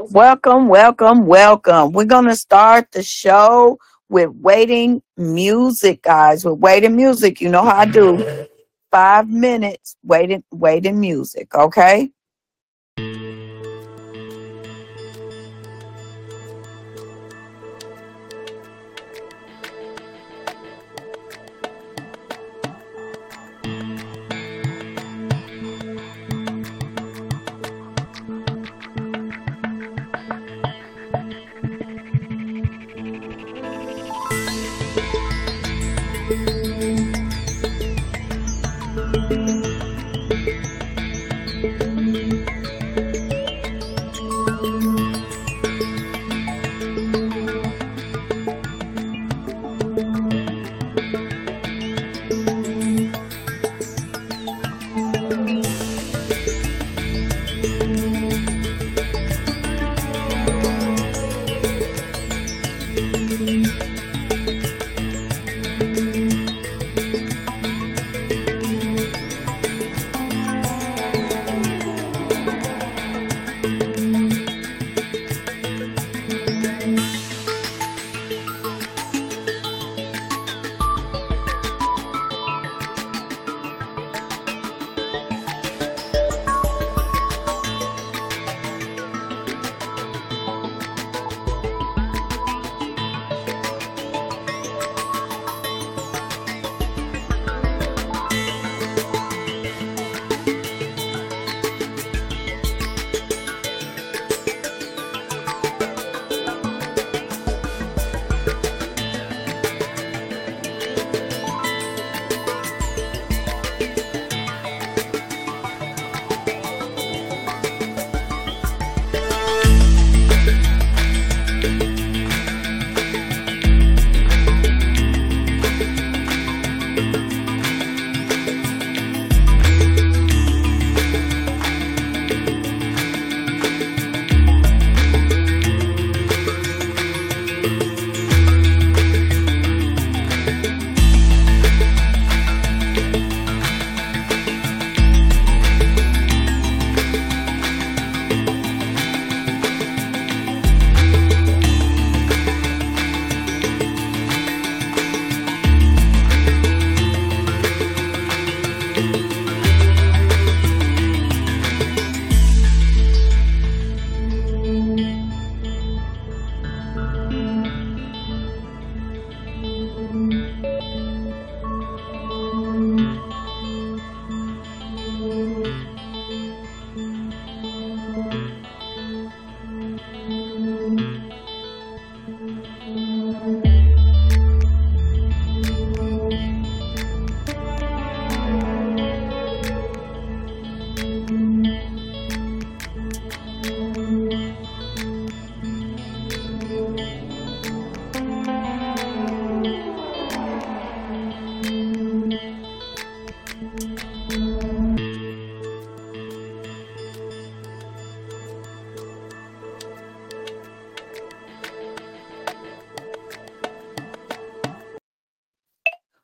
Welcome, welcome, welcome. We're going to start the show with waiting music, guys. With waiting music, you know how I do. 5 minutes waiting music, okay?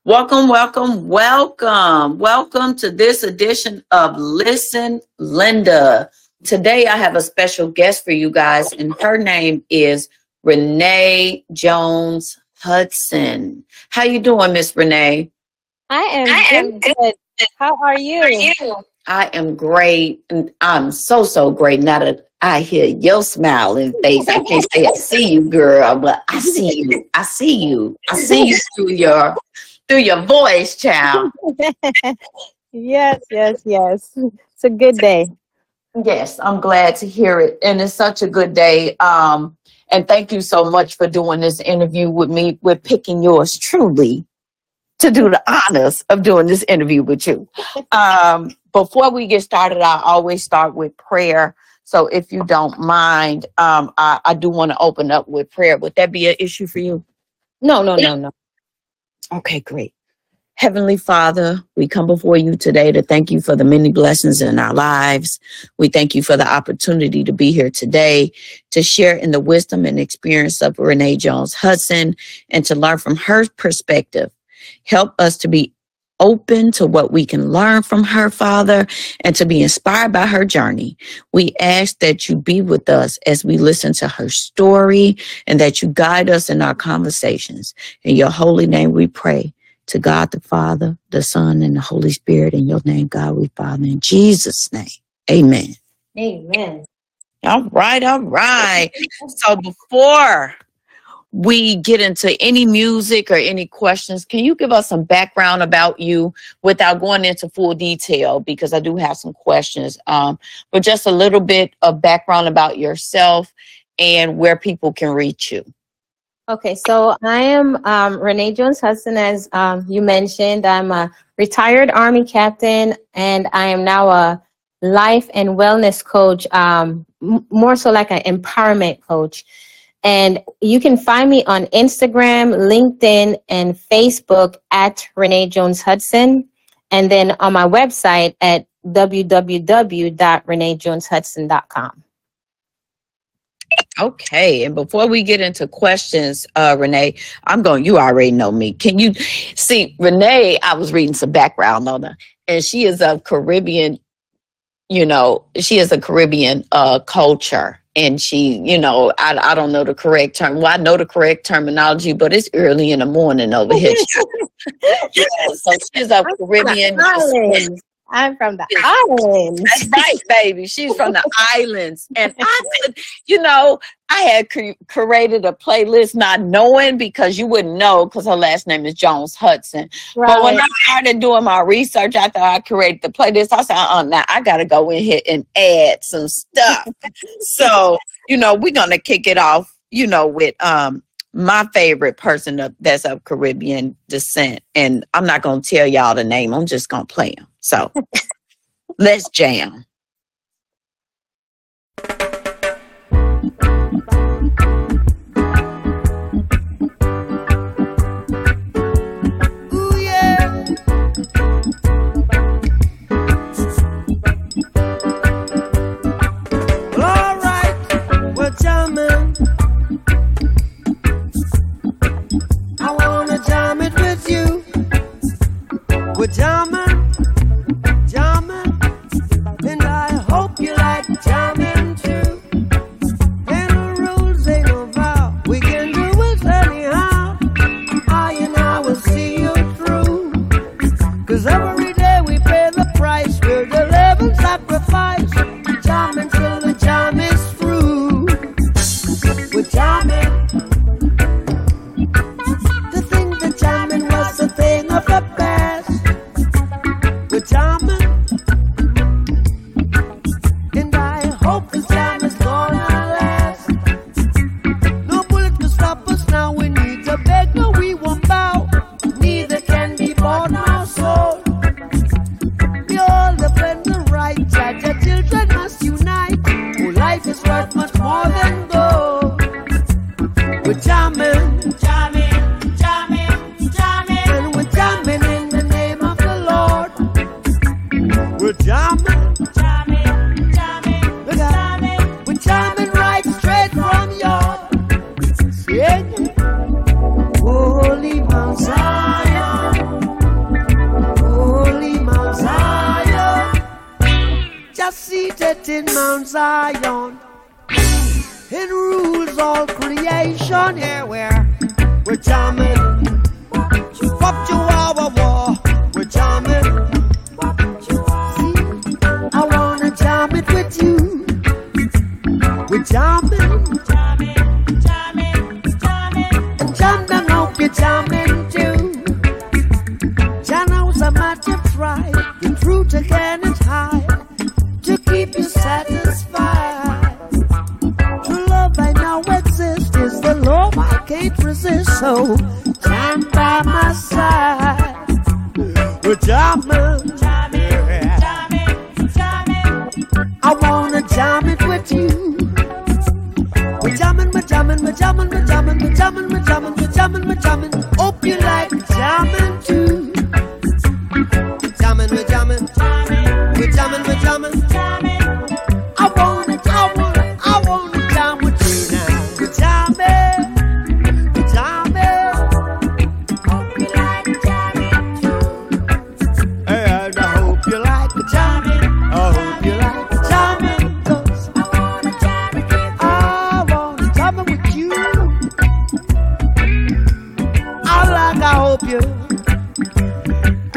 Welcome, welcome, welcome. Welcome to this edition of Listen, Linda. Today I have a special guest for you guys, and her name is Renea Jones Hudson. How you doing, Miss Renea? I am good. How are you? I am great, and I'm so great. Now that I hear your smiling face, I can't say I see you, girl, but I see you. I see you through your voice, child. Yes. It's a good day. Yes, I'm glad to hear it. And it's such a good day. And thank you so much for doing this interview with me. We're picking yours truly to do the honors of doing this interview with you. Before we get started, I always start with prayer. So if you don't mind, I do want to open up with prayer. Would that be an issue for you? No. Okay, great. Heavenly Father, we come before you today to thank you for the many blessings in our lives. We thank you for the opportunity to be here today, to share in the wisdom and experience of Renea Jones Hudson, and to learn from her perspective. Help us to be open to what we can learn from her, Father, and to be inspired by her journey. We ask that you be with us as we listen to her story and that you guide us in our conversations. In your holy name we pray, to God the Father, the Son, and the Holy Spirit. In your name, God, we Father, in Jesus' name, amen. Amen. All right, all right. So before we get into any music or any questions, can you give us some background about you without going into full detail? Because I do have some questions, but just a little bit of background about yourself and where people can reach you. Okay, so I am Renea Jones Hudson, as you mentioned. I'm a retired Army captain, and I am now a life and wellness coach, more so like an empowerment coach. And you can find me on Instagram, LinkedIn, and Facebook at Renea Jones Hudson, and then on my website at www.reneajonesHudson.com. Okay, and before we get into questions, Renea, you already know me. Can you see Renea? I was reading some background on her, and she is of Caribbean. You know, she is a Caribbean culture, and she, you know, I don't know the correct term. Well, I know the correct terminology, but it's early in the morning over here. So she's a Caribbean. I'm from the islands. That's right, baby. She's from the islands. And I said, you know, I had created a playlist not knowing, because you wouldn't know because her last name is Jones Hudson. Right. But when I started doing my research after I created the playlist, I said, now I got to go in here and add some stuff. So, you know, we're going to kick it off, you know, with my favorite person that's of Caribbean descent. And I'm not going to tell y'all the name. I'm just going to play him. So let's jam.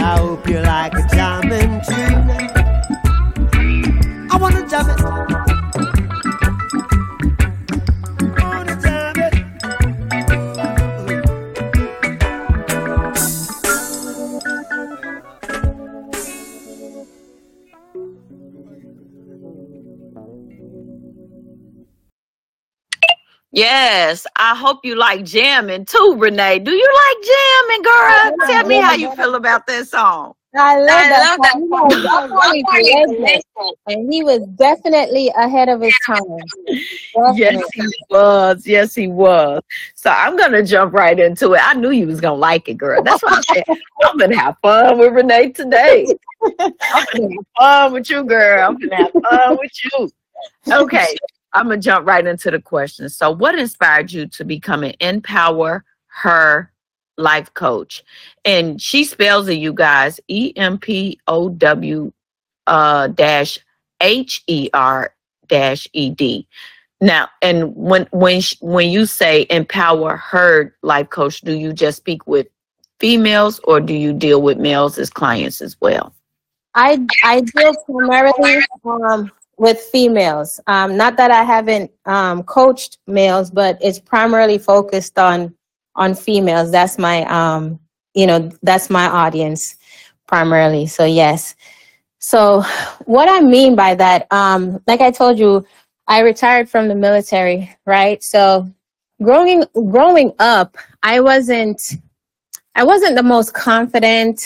I hope you like a jamming tune. I wanna jam it. Yes, I hope you like jamming too, Renee. Do you like jamming, girl? Tell me how you feel about that song. I love that song. And he was definitely ahead of his time. Yes, he was. Yes, he was. So I'm going to jump right into it. I knew you was going to like it, girl. That's why I said I'm going to have fun with Renee today. I'm going to have fun with you, girl. I'm going to have fun with you. Okay. I'm going to jump right into the question. So what inspired you to become an Empower Her life coach? And she spells it, you guys, EMPOW-HER-ED. Now, and when you say Empower Her life coach, do you just speak with females or do you deal with males as clients as well? I deal primarily with females. Not that I haven't coached males, but it's primarily focused on females. That's my that's my audience primarily. So yes. So what I mean by that, like I told you, I retired from the military, right? So growing up, I wasn't the most confident.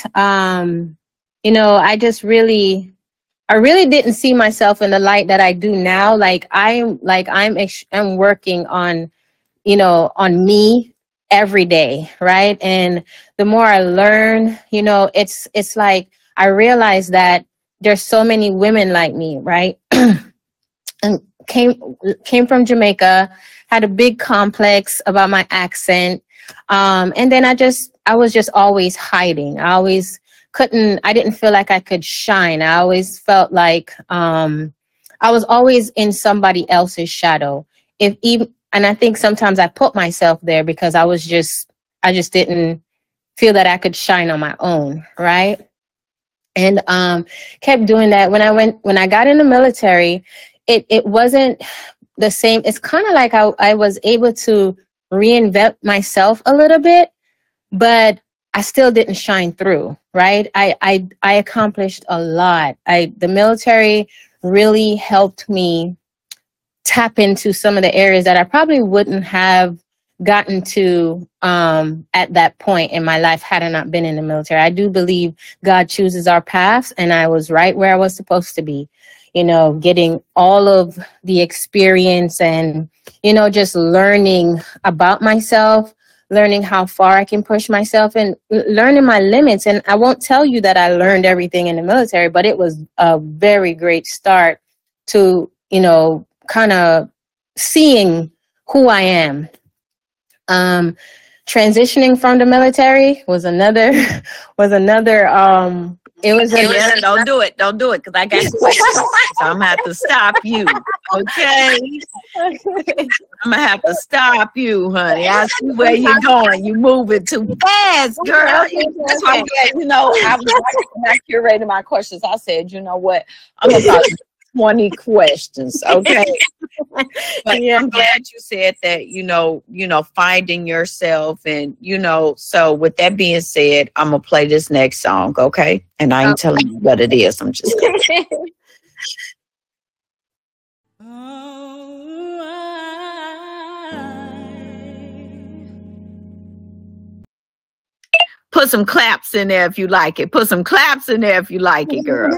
I really didn't see myself in the light that I do now. I'm working on, on me every day, right? And the more I learn, it's like I realize that there's so many women like me, right? And came from Jamaica, had a big complex about my accent, and then I was just always hiding. I didn't feel like I could shine. I always felt like I was always in somebody else's shadow. And I think sometimes I put myself there because I just didn't feel that I could shine on my own, right? And kept doing that. When I got in the military, it wasn't the same. It's kind of like I was able to reinvent myself a little bit, but I still didn't shine through, right? I accomplished a lot. The military really helped me tap into some of the areas that I probably wouldn't have gotten to at that point in my life had I not been in the military. I do believe God chooses our paths, and I was right where I was supposed to be, getting all of the experience and, just learning about myself, learning how far I can push myself and learning my limits. And I won't tell you that I learned everything in the military, but it was a very great start to, kind of seeing who I am. Transitioning from the military was another, Don't do it. Cause I got questions. So I'm gonna have to stop you. Okay. I'm gonna have to stop you, honey. I see where you're going. You moving too fast, girl. That's why I'm glad, I was not curating my questions. I said, you know what? I'm about 20 questions. Okay. But yeah. I'm glad you said that, finding yourself and, so with that being said, I'm going to play this next song. Okay. And I ain't telling you what it is. I'm just kidding. Put some claps in there if you like it. Put some claps in there if you like it, girl.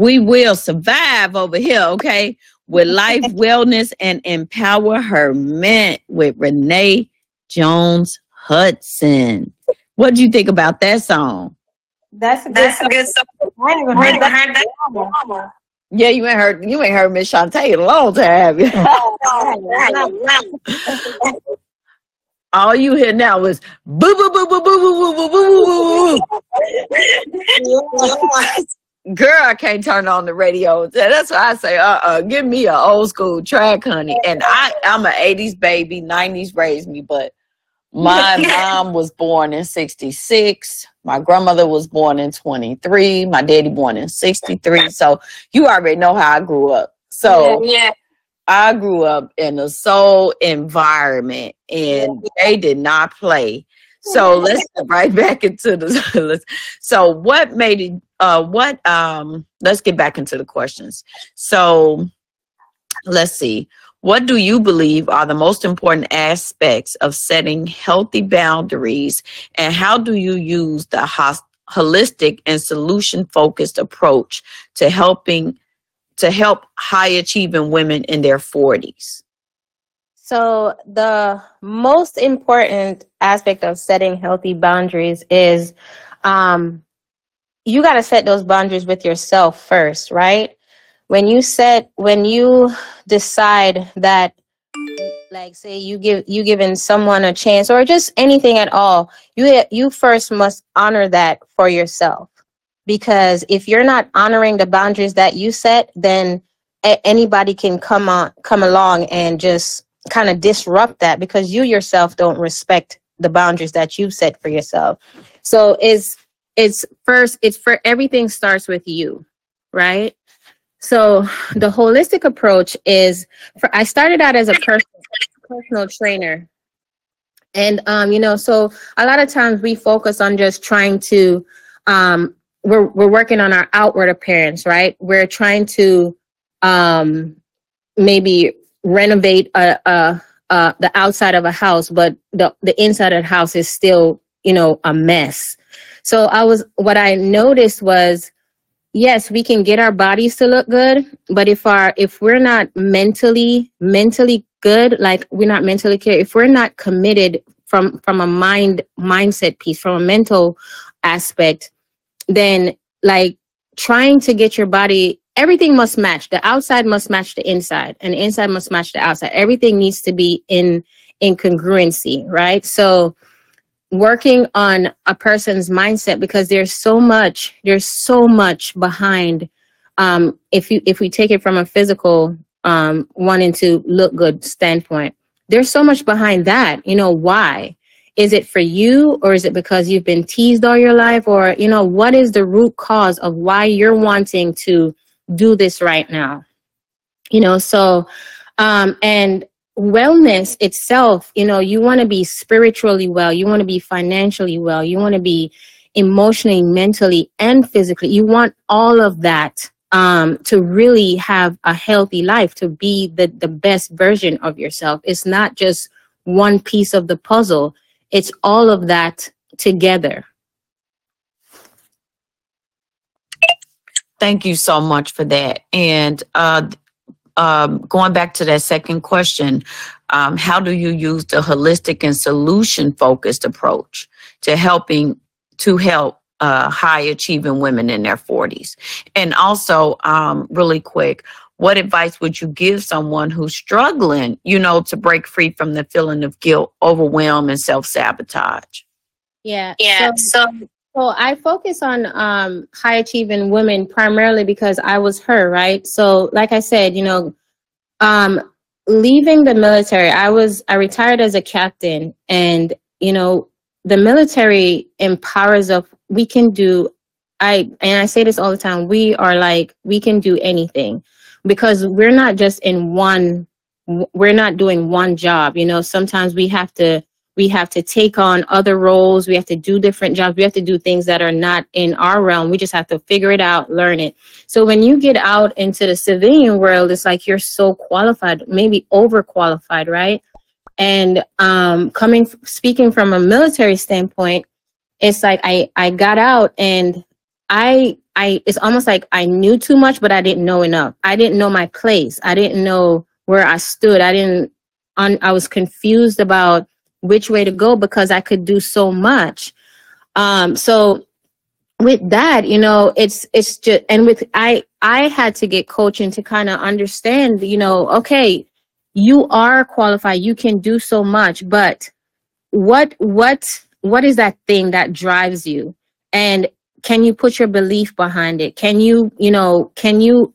We will survive over here, okay? With Life, Wellness, and Empower Her Men with Renea Jones Hudson. What do you think about that song? That's a good song. I ain't even heard that. Yeah, you ain't heard Miss Shantae in a long time. All you hear now is boo boo boo boo boo boo boo boo boo. Girl, I can't turn on the radio. That's why I say, give me an old school track, honey. And I'm an 80s baby, 90s raised me, but my mom was born in 66. My grandmother was born in 23. My daddy born in 63. So you already know how I grew up. So yeah. I grew up in a soul environment, and they did not play. So let's get right back into the. So what made it? Let's get back into the questions. So let's see. What do you believe are the most important aspects of setting healthy boundaries, and how do you use the holistic and solution-focused approach to help high-achieving women in their 40s? So the most important aspect of setting healthy boundaries is you got to set those boundaries with yourself first, right? When you decide that, like, say you're giving someone a chance or just anything at all, you first must honor that for yourself, because if you're not honoring the boundaries that you set, then anybody can come along and just kind of disrupt that, because you yourself don't respect the boundaries that you've set for yourself. So everything starts with you, right? So the holistic approach is, I started out as a personal trainer. And, so a lot of times we focus on just trying to, we're working on our outward appearance, right? We're trying to maybe renovate the outside of a house, but the inside of the house is still, a mess. So what I noticed was, yes, we can get our bodies to look good, but if we're not mentally good, like we're not mentally care, if we're not committed from a mindset piece, from a mental aspect, then like trying to get your body, everything must match. The outside must match the inside, and the inside must match the outside. Everything needs to be in congruency, right? So working on a person's mindset, because there's so much behind, if we take it from a physical wanting to look good standpoint, there's so much behind that. Why is it for you, or is it because you've been teased all your life, or what is the root cause of why you're wanting to do this right now? And wellness itself, you want to be spiritually well, you want to be financially well, you want to be emotionally, mentally, and physically. You want all of that to really have a healthy life, to be the best version of yourself. It's not just one piece of the puzzle. It's all of that together. Thank you so much for that. And going back to that second question, how do you use the holistic and solution-focused approach to help high-achieving women in their 40s? And also, really quick, what advice would you give someone who's struggling, to break free from the feeling of guilt, overwhelm, and self-sabotage? Yeah. So I focus on high-achieving women primarily because I was her, right? So, like I said, leaving the military, I retired as a captain, and the military empowers us. We can do. I say this all the time. We can do anything, because we're not just in one. We're not doing one job. Sometimes we have to. We have to take on other roles. We have to do different jobs. We have to do things that are not in our realm. We just have to figure it out, learn it. So when you get out into the civilian world, it's like you're so qualified, maybe overqualified, right? And speaking from a military standpoint, it's like I got out, and I it's almost like I knew too much, but I didn't know enough. I didn't know my place. I didn't know where I stood. I was confused about which way to go because I could do so much. So with that, you know, it's just, and with, I had to get coaching to kind of understand, you know, okay, you are qualified, you can do so much, but what is that thing that drives you? And can you put your belief behind it? Can you, you know, can you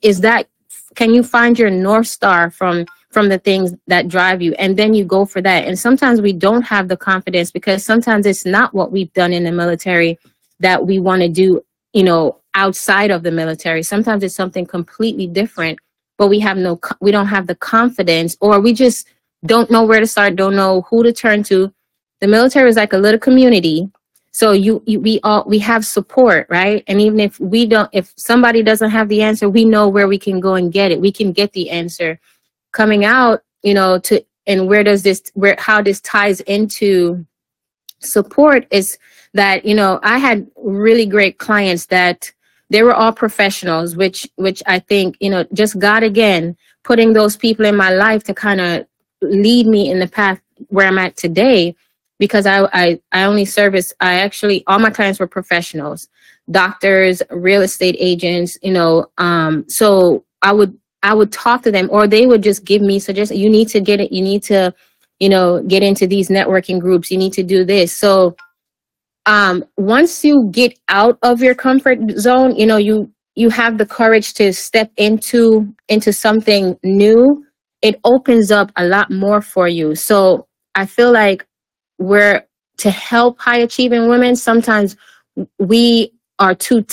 find your North Star from the things that drive you? And then you go for that. And sometimes we don't have the confidence because sometimes it's not what we've done in the military that we want to do, you know, outside of the military. Sometimes it's something completely different, but we don't have the confidence, or we just don't know where to start, don't know who to turn to. The military is like a little community. So we have support, right? And even if we don't, if somebody doesn't have the answer, we know where we can go and get it. We can get the answer coming out, you know, and how this ties into support is that, you know, I had really great clients that they were all professionals, which I think, you know, just God, again, putting those people in my life to kind of lead me in the path where I'm at today. Because all my clients were professionals, doctors, real estate agents, you know, so I would talk to them, or they would just give me suggestions. You need to get it. You need to, you know, get into these networking groups. You need to do this. So once you get out of your comfort zone, you know, you have the courage to step into something new. It opens up a lot more for you. So I feel like where to help high achieving women, sometimes we are too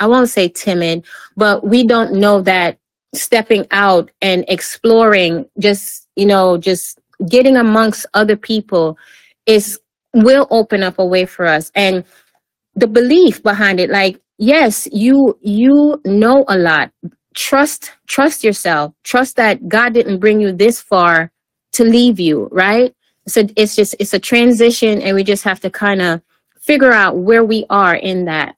I won't say timid, but we don't know that stepping out and exploring, just, you know, just getting amongst other people will open up a way for us. And the belief behind it, like, yes, you know a lot. Trust yourself. Trust that God didn't bring you this far to leave you, right? So it's a transition, and we just have to kind of figure out where we are in that.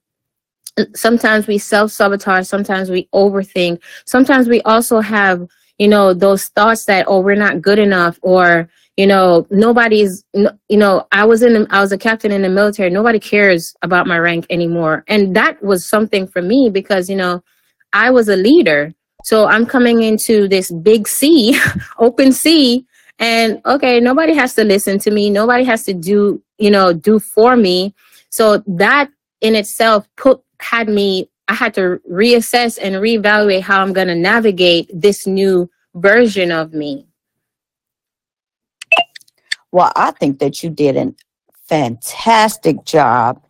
Sometimes we self-sabotage. Sometimes we overthink. Sometimes we also have, you know, those thoughts that, oh, we're not good enough, or, you know, nobody's, you know, I was a captain in the military. Nobody cares about my rank anymore. And that was something for me because, you know, I was a leader. So I'm coming into this big sea, open sea. And okay, nobody has to listen to me. Nobody has to do for me. So that in itself I had to reassess and reevaluate how I'm going to navigate this new version of me. Well, I think that you did a fantastic job.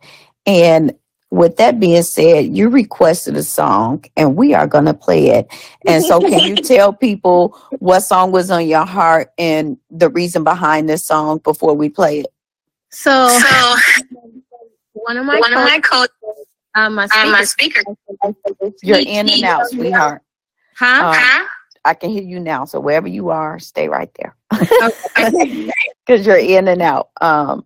And with that being said, you requested a song, and we are going to play it. And so can you tell people what song was on your heart and the reason behind this song before we play it? So one of my coaches, my speaker. You're in and out, sweetheart. Huh? I can hear you now. So wherever you are, stay right there. Because you're in and out. Can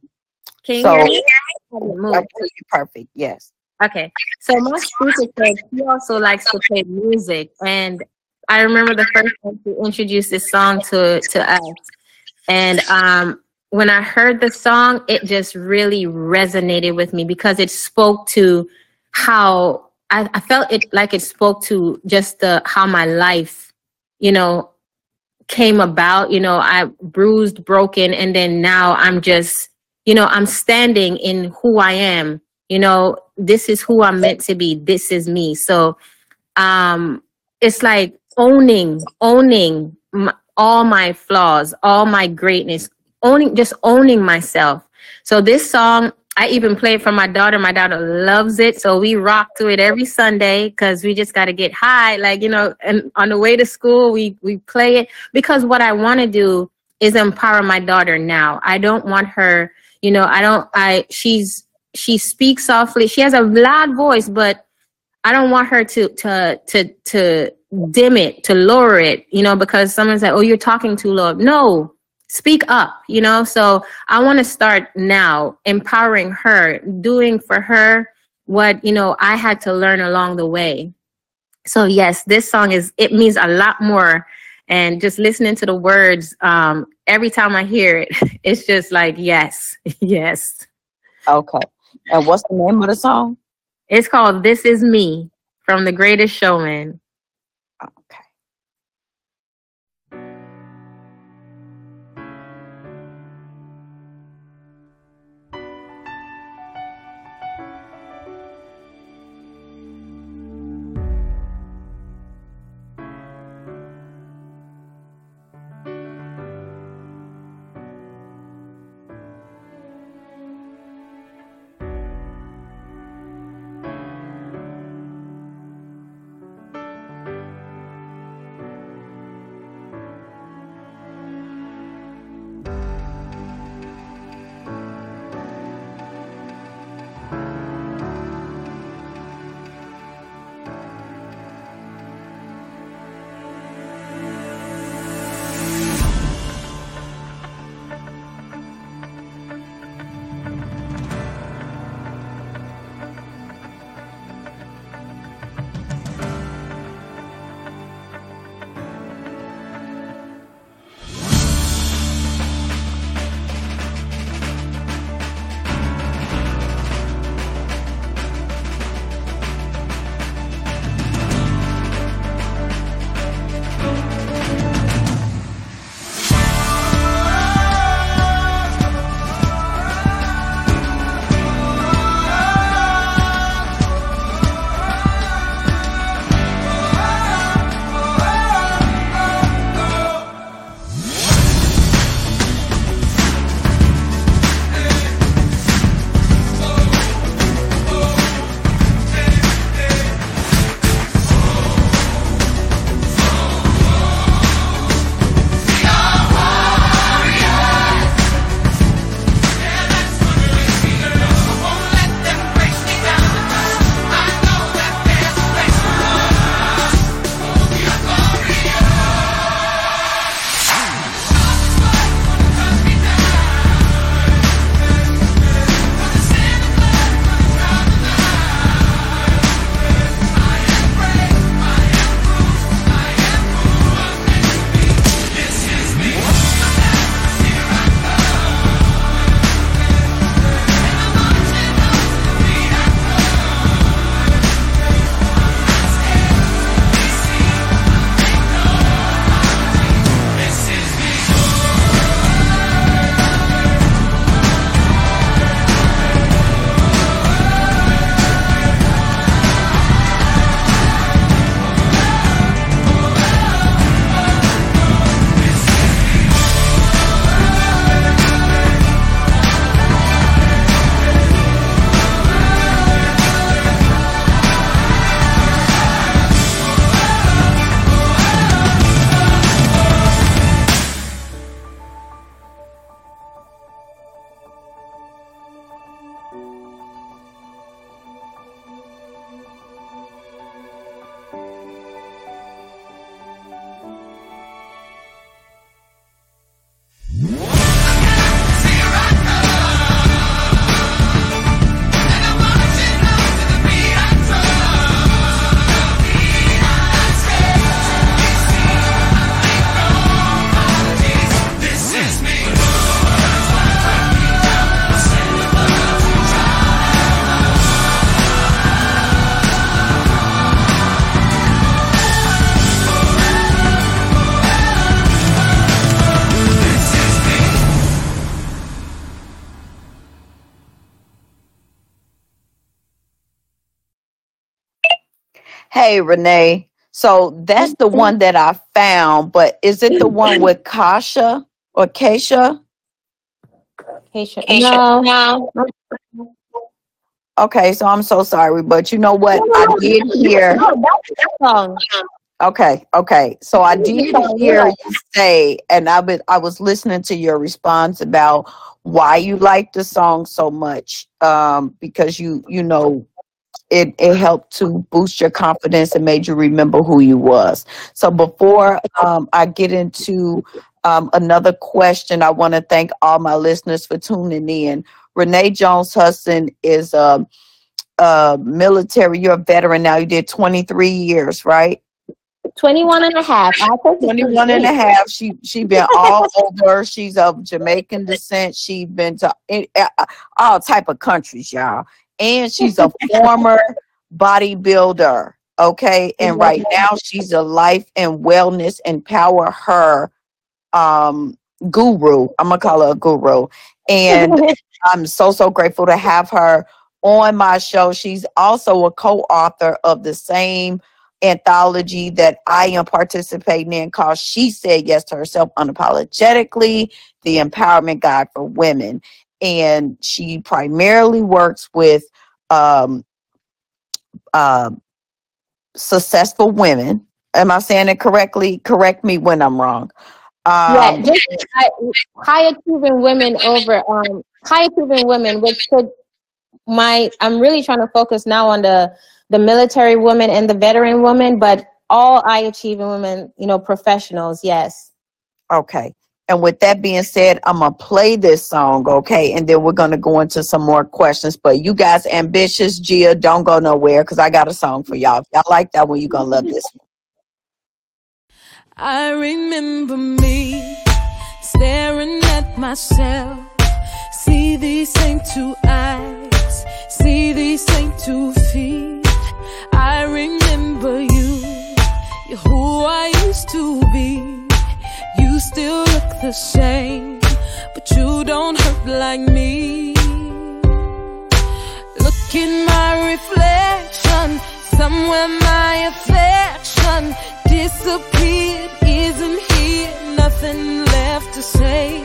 you hear me? Perfect. Yes. Okay. So my speaker said she also likes to play music, and I remember the first time she introduced this song to us, and when I heard the song, it just really resonated with me because it spoke to how I felt it, like it spoke to just how my life, you know, came about. You know, I bruised, broken, and then now I'm just, you know, I'm standing in who I am. You know, this is who I'm meant to be. This is me. So it's like owning all my flaws, all my greatness, owning myself. So this song, I even play it for my daughter. My daughter loves it. So we rock to it every Sunday because we just got to get high. Like, you know, and on the way to school, we play it because what I want to do is empower my daughter now. I don't want her... You know, she speaks softly. She has a loud voice, but I don't want her to dim it, to lower it, you know, because someone's like, oh, you're talking too low. No, speak up, you know? So I want to start now empowering her, doing for her what, you know, I had to learn along the way. So yes, this song it means a lot more. And just listening to the words, every time I hear it, it's just like, yes, yes. Okay. And what's the name of the song? It's called This Is Me from The Greatest Showman. Okay. Hey, Renee. So that's the one that I found, but is it the one with Kasha or Keisha? Keisha. No. Okay, so I'm so sorry, but you know what? I did hear. Okay. So I did hear you say, and I was listening to your response about why you like the song so much, because you know. It helped to boost your confidence and made you remember who you was. So before I get into another question, I want to thank all my listeners for tuning in. Renea Jones Hudson is military. You're a veteran now. You did 23 years, right? 21 and a half. 21 and a half. She's been all over. She's of Jamaican descent. She's been to all type of countries, y'all. And she's a former bodybuilder. Okay. And right now she's a life and wellness and power her guru. I'm going to call her a guru. And I'm so grateful to have her on my show. She's also a co-author of the same anthology that I am participating in called She Said Yes to Herself Unapologetically, The Empowerment Guide for Women. And she primarily works with successful women. Am I saying it correctly? Correct me when I'm wrong. High achieving women high achieving women, which could I'm really trying to focus now on the military woman and the veteran woman, but all high achieving women, professionals. Yes. Okay. And with that being said, I'm going to play this song, okay? And then we're going to go into some more questions. But you guys, Ambitious Gia, don't go nowhere because I got a song for y'all. If y'all like that one, you're going to love this one. I remember me staring at myself. See these same two eyes. See these same two feet. I remember you. You're who I used to be. You still look the same, but you don't hurt like me. Look in my reflection, somewhere my affection disappeared, isn't here, nothing left to say.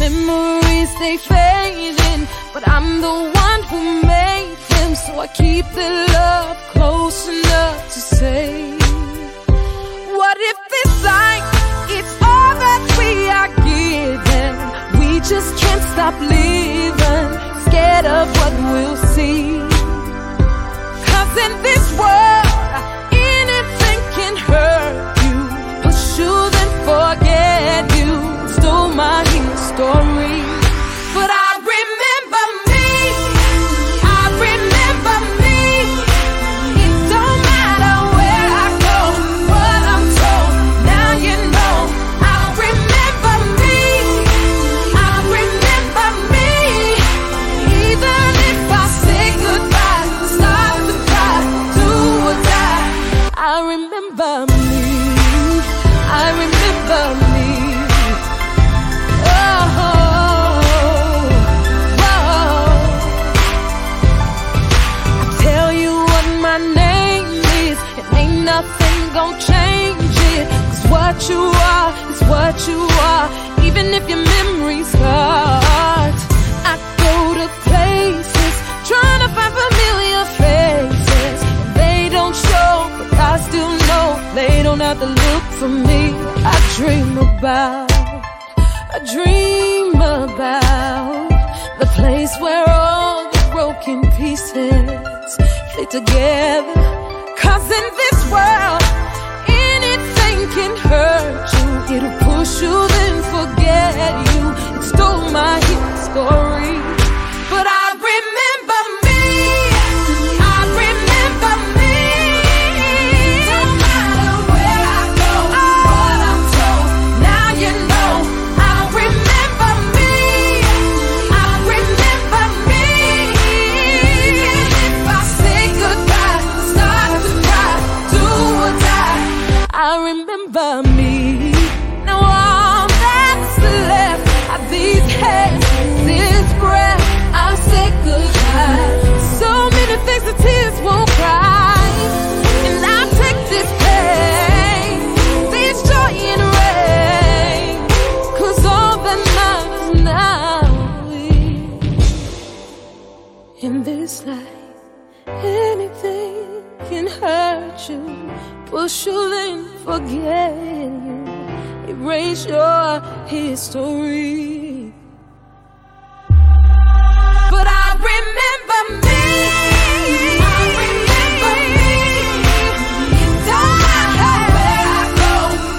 Memories, they fading, but I'm the one who made them, so I keep the love close enough to say, what if this life? It's all that we are given. We just can't stop living, scared of what we'll see. 'Cause in this world, anything can hurt you, push you then forget you. Stole my human story, but I remember me. I remember me. It don't matter where I go, what I'm told. Now you know. What you are is what you are, even if your memories hurt. I go to places trying to find familiar faces. They don't show, but I still know they don't have to look for me. I dream about the place where all the broken pieces fit together. 'Cause in this world, can hurt you, it'll push you then forget you. It stole my human story, but I remember me. I remember me. No matter where I go, what I'm told, now you know. I remember me. I remember me. Even if I say goodbye, start to cry, do or die. I remember. Remember me. Now all that's left of these heads, this breath, I'll say goodbye. So many things the tears won't cry, and I'll take this pain, this joy and rain, 'cause all that matters now is in this life. Anything can hurt you, push you in, forget you, erase your history. But I remember me. I remember me. It don't matter where I go,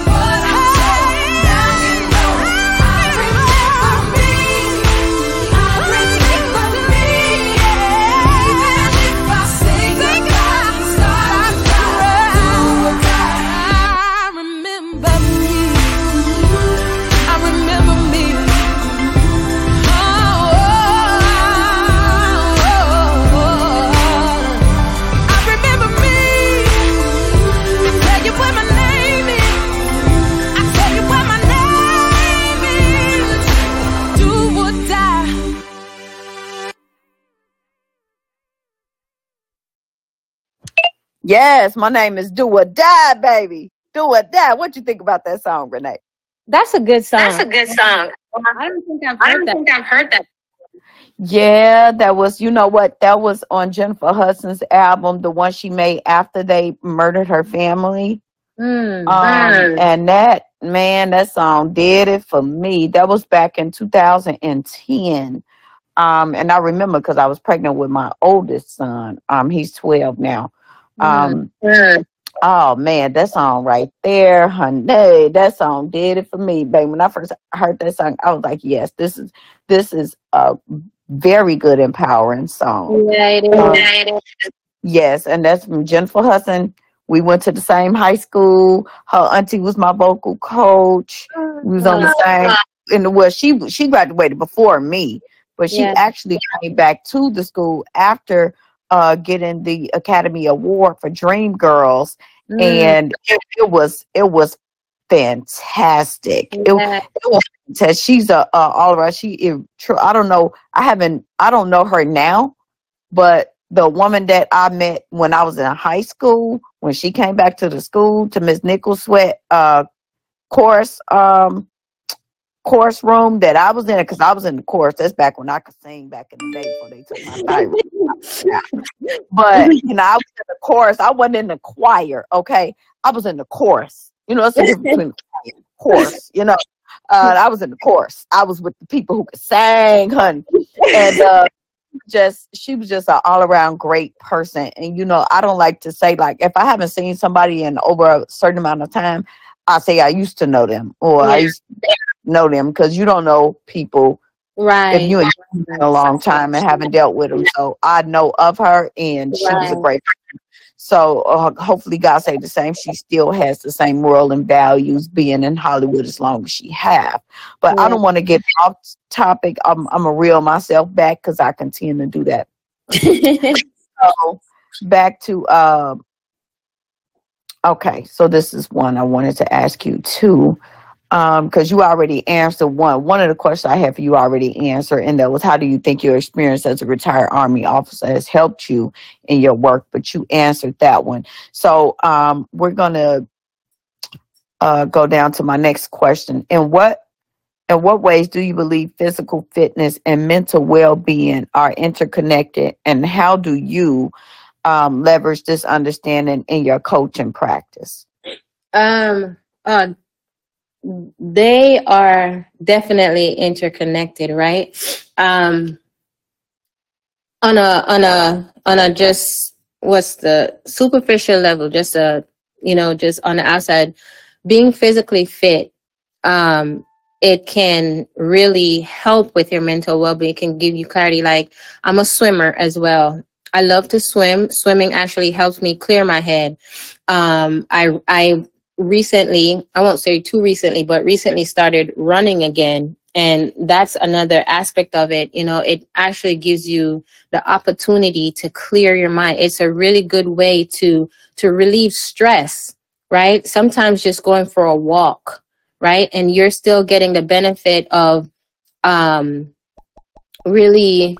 what I'm told. Now you know. I remember me. I remember me. Even if Yes, my name is Do or Die, baby. Do or Die. What you think about that song, Renee? That's a good song. That's a good song. I don't think I've heard that. Yeah, that was, you know what? That was on Jennifer Hudson's album, the one she made after they murdered her family. And that, man, that song did it for me. That was back in 2010. And I remember because I was pregnant with my oldest son. He's 12 now. Oh man, that song right there, honey. That song did it for me, babe. When I first heard that song, I was like, yes, this is a very good empowering song. Yeah, it is. Yes, and that's from Jennifer Hudson. We went to the same high school. Her auntie was my vocal coach. We was on the same, and well, she graduated before me, but she actually came back to the school after getting the Academy Award for Dream Girls, and it was fantastic. It was fantastic. She's a all around. I don't know her now, but the woman that I met when I was in high school, when she came back to the school to Miss Nichols Sweat course room that I was in, because I was in the chorus. That's back when I could sing back in the day before they took my thyroid. But you know, I was in the chorus. I wasn't in the choir, okay? I was in the chorus. You know, it's the difference between choir and chorus, you know. I was in the chorus. I was with the people who could sing, honey. And she was just an all-around great person. And you know, I don't like to say, like, if I haven't seen somebody in over a certain amount of time, I say I used to know them, or I used to know them, because you don't know people, right? If you ain't been in a long time and haven't dealt with them. So I know of her, and she was a great person. So hopefully God say the same. She still has the same moral and values being in Hollywood as long as she have. But I don't want to get off topic. I'm going to reel myself back because I continue to do that. So back to, okay, so this is one I wanted to ask you too, because you already answered one. One of the questions I have for you already answered, and that was, how do you think your experience as a retired Army officer has helped you in your work? But you answered that one. So we're going to go down to my next question. In what ways do you believe physical fitness and mental well-being are interconnected, and how do you leverage this understanding in your coaching practice? They are definitely interconnected, right? On a just what's the superficial level, just a, you know, just on the outside, being physically fit, it can really help with your mental well-being. It can give you clarity. Like, I'm a swimmer as well. I love to swim. Swimming actually helps me clear my head. I recently started running again. And that's another aspect of it. You know, it actually gives you the opportunity to clear your mind. It's a really good way to relieve stress, right? Sometimes just going for a walk, right? And you're still getting the benefit of really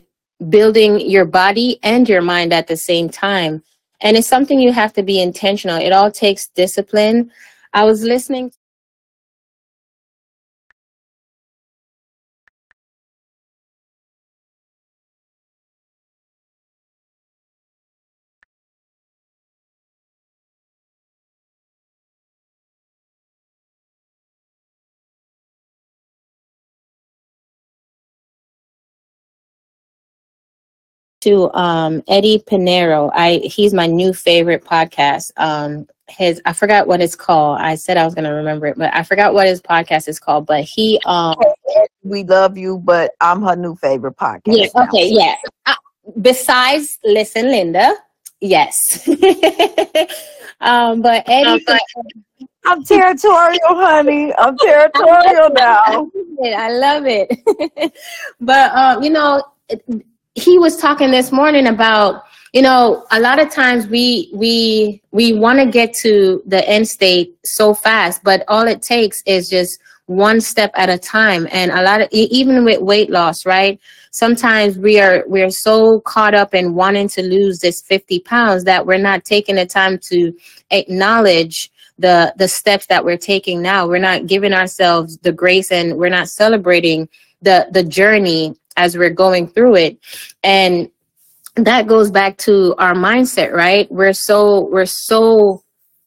building your body and your mind at the same time. And it's something you have to be intentional. It all takes discipline. I was listening. To Eddie Pinero. He's my new favorite podcast. I forgot what it's called. I said I was gonna remember it, but I forgot what his podcast is called. But he We Love You, but I'm her new favorite podcast. Yeah, okay, now. Yeah. Besides Listen, Linda, yes. But Eddie, I'm territorial, honey. I'm territorial now. I love it. But you know, he was talking this morning about, you know, a lot of times we want to get to the end state so fast, but all it takes is just one step at a time. And a lot of, even with weight loss, right? Sometimes we are so caught up in wanting to lose this 50 pounds that we're not taking the time to acknowledge the steps that we're taking now. We're not giving ourselves the grace, and we're not celebrating the journey as we're going through it. And that goes back to our mindset, right? We're so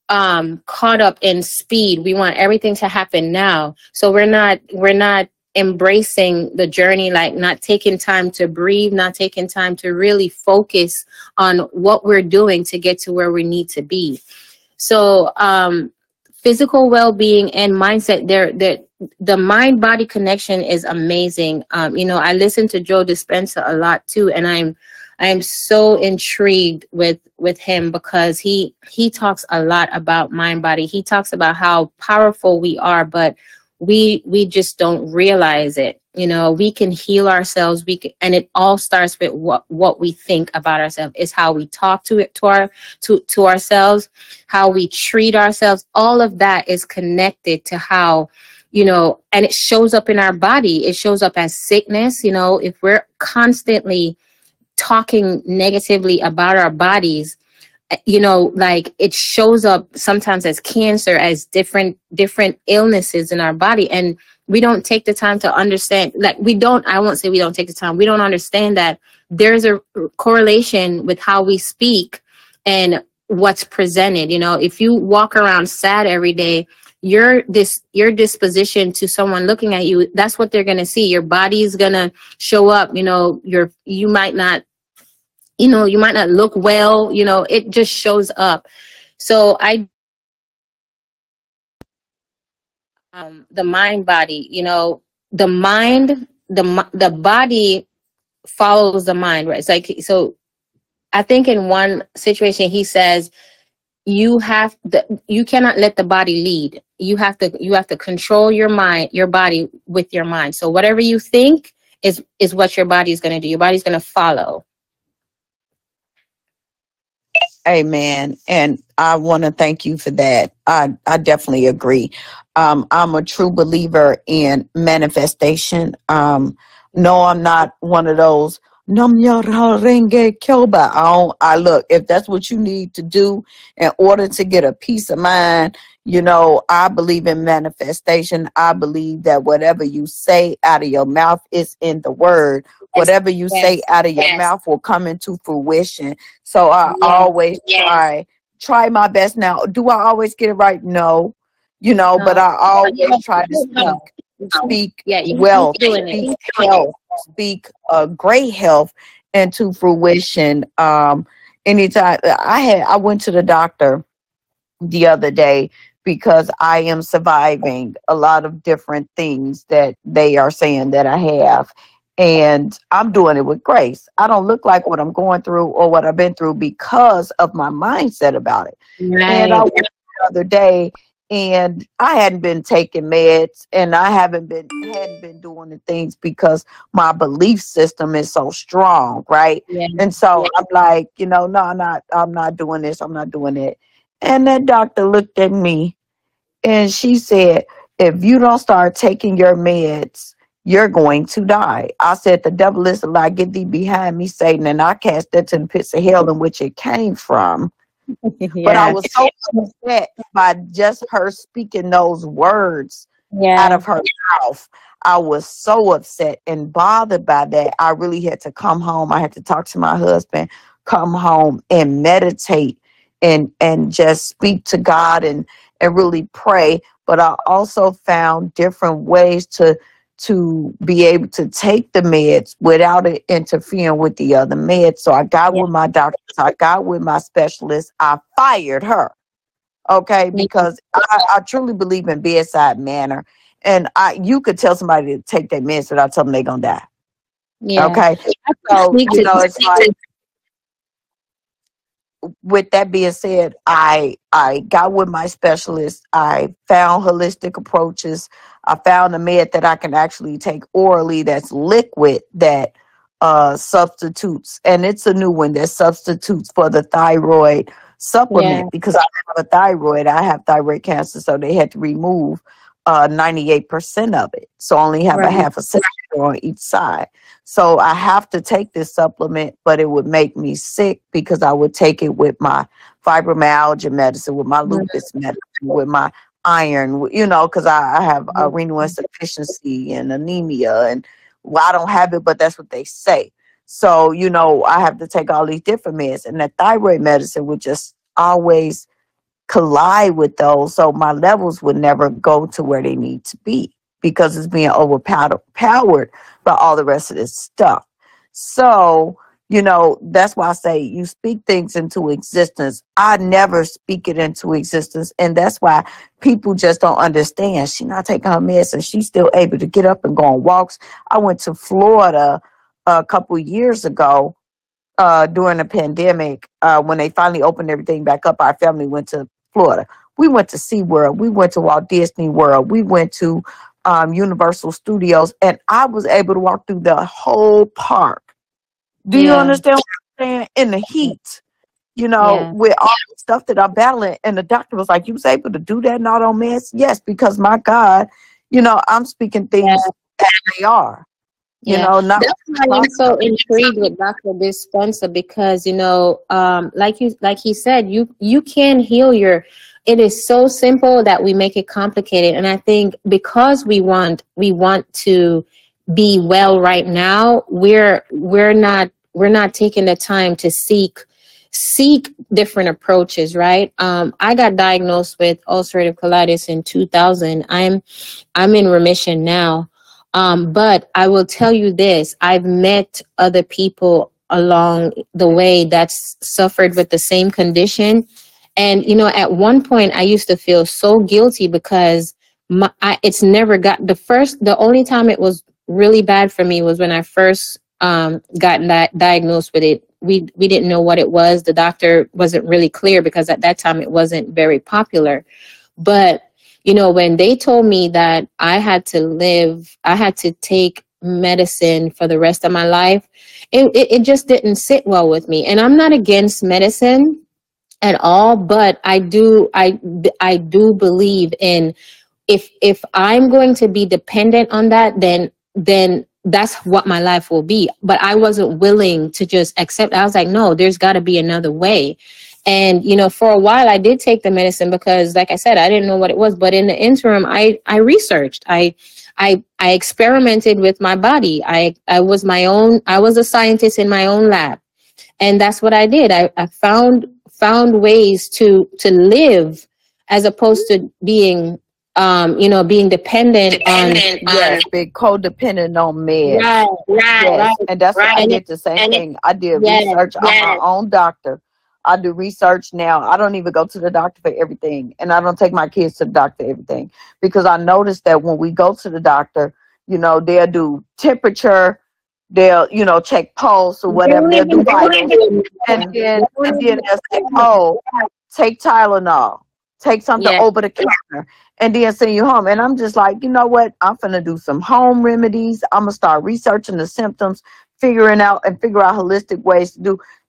caught up in speed. We want everything to happen now. So we're not embracing the journey, like not taking time to breathe, not taking time to really focus on what we're doing to get to where we need to be. So physical well-being and mindset, the mind-body connection is amazing. I listen to Joe Dispenza a lot too, and I'm so intrigued with him because he talks a lot about mind-body. He talks about how powerful we are, but we just don't realize it. You know, we can heal ourselves. And it all starts with what we think about ourselves. It's how we talk to ourselves, how we treat ourselves. All of that is connected to how, you know, and it shows up in our body. It shows up as sickness. You know, if we're constantly talking negatively about our bodies, you know, like it shows up sometimes as cancer, as different illnesses in our body. And we don't take the time to understand, like we don't understand that there's a correlation with how we speak and what's presented. You know, if you walk around sad every day, your disposition to someone looking at you, that's what they're going to see. Your body is going to show up. You know, you might not look well, you know, it just shows up. So the mind body, you know, the mind, the body follows the mind, right? It's like, so I think in one situation, he says, you cannot let the body lead. You have to control your mind, your body with your mind. So whatever you think is what your body is going to do. Your body's going to follow. Amen. And I want to thank you for that. I definitely agree. I'm a true believer in manifestation. No, I'm not one of those. I look, if that's what you need to do in order to get a peace of mind, you know, I believe in manifestation. I believe that whatever you say out of your mouth is in the word. Whatever you say out of your mouth will come into fruition. So I always try my best. Now, do I always get it right? No, you know, but I always try to speak well, speak health, speak great health into fruition. Anytime I went to the doctor the other day because I am surviving a lot of different things that they are saying that I have. And I'm doing it with grace. I don't look like what I'm going through or what I've been through because of my mindset about it. Right. And I went the other day, and I hadn't been taking meds, and I hadn't been doing the things because my belief system is so strong, right? Yeah. And so I'm like, you know, no, I'm not doing this. I'm not doing it. And that doctor looked at me, and she said, "If you don't start taking your meds, you're going to die." I said, "The devil is a lie. Get thee behind me, Satan." And I cast that to the pits of hell in which it came from. Yeah. But I was so upset by just her speaking those words out of her mouth. I was so upset and bothered by that. I really had to come home. I had to talk to my husband, come home and meditate and just speak to God and really pray. But I also found different ways to be able to take the meds without it interfering with the other meds. So I got with my doctor, I got with my specialist, I fired her, okay? Because I truly believe in bedside manner. And you could tell somebody to take their meds without telling them they're gonna die, okay? So, you know, it's like, with that being said, I got with my specialist. I found holistic approaches. I found a med that I can actually take orally that's liquid that substitutes. And it's a new one that substitutes for the thyroid supplement because I have a thyroid. I have thyroid cancer, so they had to remove 98% of it. So I only have a half a section on each side. So I have to take this supplement, but it would make me sick because I would take it with my fibromyalgia medicine, with my lupus medicine, with my iron, you know, because I have a renal insufficiency and anemia, and well, I don't have it, but that's what they say. So, you know, I have to take all these different meds, and that thyroid medicine would just always collide with those. So my levels would never go to where they need to be because it's being overpowered by all the rest of this stuff. So, you know, that's why I say you speak things into existence. I never speak it into existence. And that's why people just don't understand. She's not taking her meds and she's still able to get up and go on walks. I went to Florida a couple years ago during the pandemic. When they finally opened everything back up, our family went to Florida. We went to SeaWorld. We went to Walt Disney World. We went to Universal Studios. And I was able to walk through the whole park. Do you understand what I'm saying? In the heat, you know, with all the stuff that I'm battling. And the doctor was like, you was able to do that not on meds? Yes, because my God, you know, I'm speaking things as they are. You know, not that's why I'm so intrigued with Dr. Dispenza, because, you know, like he said, you can heal your. It is so simple that we make it complicated. And I think because we want to be well right now, we're not taking the time to seek different approaches, right? I got diagnosed with ulcerative colitis in 2000. I'm in remission now. But I will tell you this, I've met other people along the way that's suffered with the same condition. And, you know, at one point I used to feel so guilty because it's never got the only time it was really bad for me was when I first got diagnosed with it. We didn't know what it was. The doctor wasn't really clear because at that time it wasn't very popular. But, you know, when they told me that I had to take medicine for the rest of my life, it just didn't sit well with me. And I'm not against medicine at all, but I do believe in if I'm going to be dependent on that, then that's what my life will be. But I wasn't willing to just accept. I was like, no, there's got to be another way. And, you know, for a while I did take the medicine because, like I said, I didn't know what it was. But in the interim, I researched. I experimented with my body. I was a scientist in my own lab. And that's what I did. I found ways to live as opposed to being being dependent on being codependent on meds. Right. And that's what I did the same thing. I did research on my own doctor. I do research now. I don't even go to the doctor for everything. And I don't take my kids to the doctor for everything. Because I noticed that when we go to the doctor, you know, they'll do temperature, they'll, you know, check pulse or whatever. They'll do vitamins. And then they'll say, oh, take Tylenol. Take something over the counter. And then send you home. And I'm just like, you know what? I'm going to do some home remedies. I'm going to start researching the symptoms, figure out holistic ways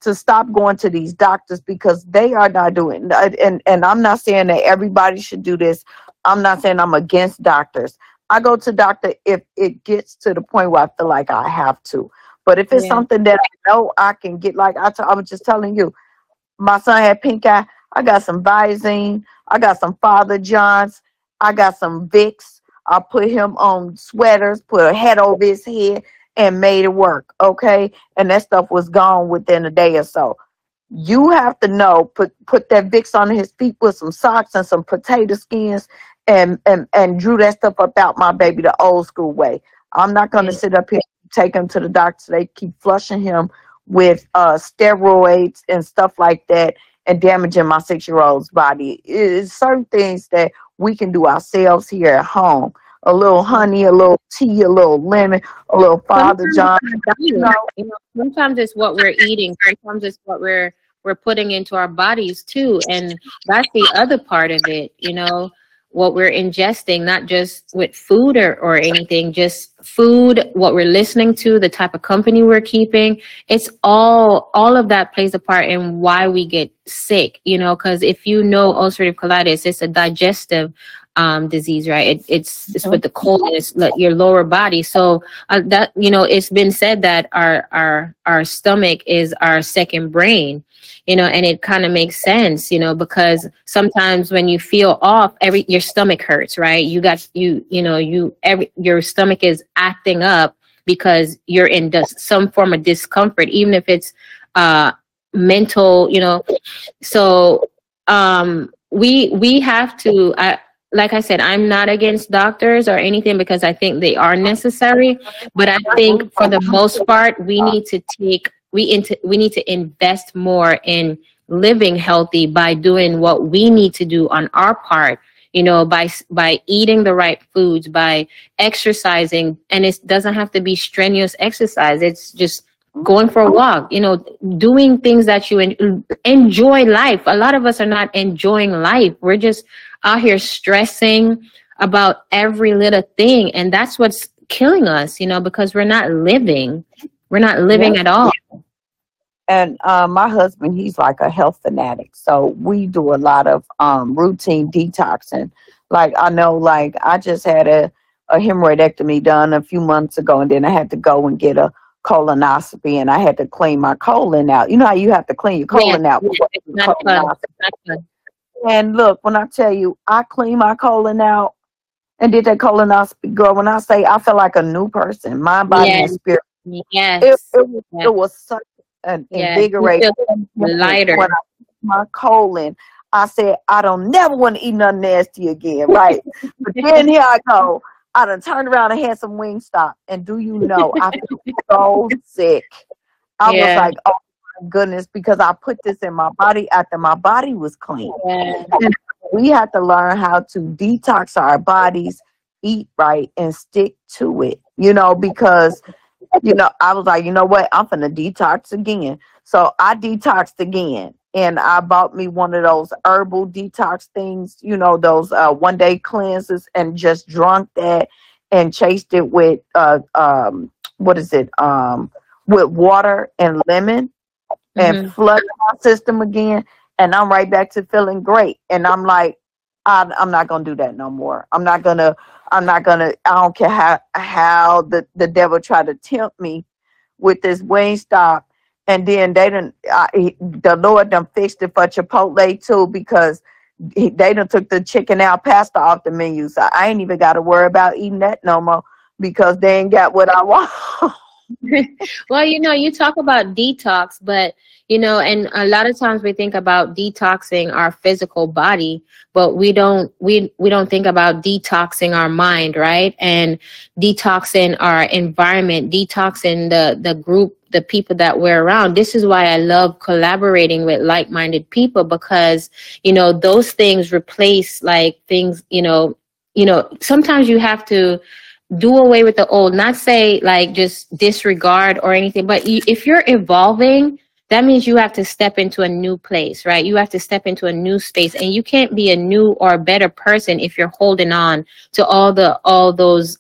to stop going to these doctors because they are not doing. And I'm not saying that everybody should do this. I'm not saying I'm against doctors. I go to doctor if it gets to the point where I feel like I have to. But if it's something that I know I can get, like I was just telling you, my son had pink eye. I got some Visine. I got some Father John's. I got some Vicks. I put him on sweaters, put a hat over his head, and made it work, okay? And that stuff was gone within a day or so. You have to know, put that Vicks on his feet with some socks and some potato skins and drew that stuff up out my baby the old school way. I'm not going to sit up here and take him to the doctor. They keep flushing him with steroids and stuff like that and damaging my 6-year-old's body. It's certain things that we can do ourselves here at home. A little honey, a little tea, a little lemon, a little Father John. You know, sometimes it's what we're eating. Sometimes it's what we're putting into our bodies too, and that's the other part of it. You know, what we're ingesting, not just with food or anything, just food, what we're listening to, the type of company we're keeping. It's all of that plays a part in why we get sick. You know, because if you know ulcerative colitis, it's a digestive disease, right? It's with the cold, it's your lower body. So that, you know, it's been said that our stomach is our second brain, you know, and it kind of makes sense, you know, because sometimes when you feel off, your stomach hurts, right? Your stomach is acting up because you're in some form of discomfort, even if it's mental, you know. So we have to, like I said, I'm not against doctors or anything because I think they are necessary, but I think for the most part, we need to invest more in living healthy by doing what we need to do on our part, you know, by eating the right foods, by exercising. And it doesn't have to be strenuous exercise. It's just going for a walk, you know, doing things that you enjoy life. A lot of us are not enjoying life. We're just out here stressing about every little thing, and that's what's killing us, you know, because we're not living at all. And my husband, he's like a health fanatic, so we do a lot of routine detoxing. Like, I know, like, I just had a hemorrhoidectomy done a few months ago, and then I had to go and get a colonoscopy, and I had to clean my colon out. You know how you have to clean your colon out? It's not fun. And look, when I tell you, I cleaned my colon out and did that colonoscopy, girl, when I say I feel like a new person, mind, body, and spirit. Yes. It was such an invigorating. Lighter. When I did my colon, I said, I don't never want to eat nothing nasty again, right? But then here I go. I done turned around and had some Wingstop. And do you know, I feel so sick. I was like, oh, goodness, because I put this in my body after my body was clean. Yeah. And we have to learn how to detox our bodies, eat right, and stick to it, you know, because, you know, I was like, you know what, I'm gonna detox again. So I detoxed again, and I bought me one of those herbal detox things, you know, those one-day cleanses, and just drunk that and chased it with with water and lemon. Mm-hmm. And flood my system again, and I'm right back to feeling great. And I'm like, I'm not gonna do that no more. I'm not gonna. I don't care how the devil tried to tempt me with this Wingstop, and then the Lord done fixed it for Chipotle too, because they done took the chicken al pastor off the menu, so I ain't even got to worry about eating that no more because they ain't got what I want. Well, you know, you talk about detox, but, you know, and a lot of times we think about detoxing our physical body, but we don't think about detoxing our mind, right? And detoxing our environment, detoxing the group, the people that we're around. This is why I love collaborating with like-minded people, because, you know, those things replace, like, things, you know, sometimes you have to do away with the old, not say like just disregard or anything, but if you're evolving, that means you have to step into a new place, right? You have to step into a new space, and you can't be a new or better person if you're holding on to all those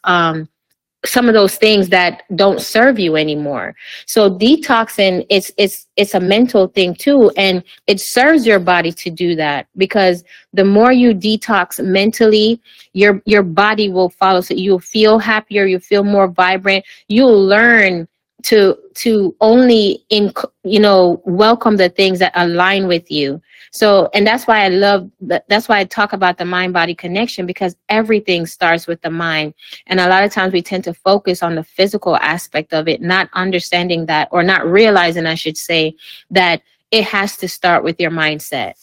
some of those things that don't serve you anymore. So detoxing, it's a mental thing too, and it serves your body to do that, because the more you detox mentally, your body will follow. So you'll feel happier, you feel more vibrant, you'll learn to only welcome the things that align with you. So, and that's why I love that's why I talk about the mind body connection, because everything starts with the mind, and a lot of times we tend to focus on the physical aspect of it, not understanding that, or not realizing, I should say, that it has to start with your mindset.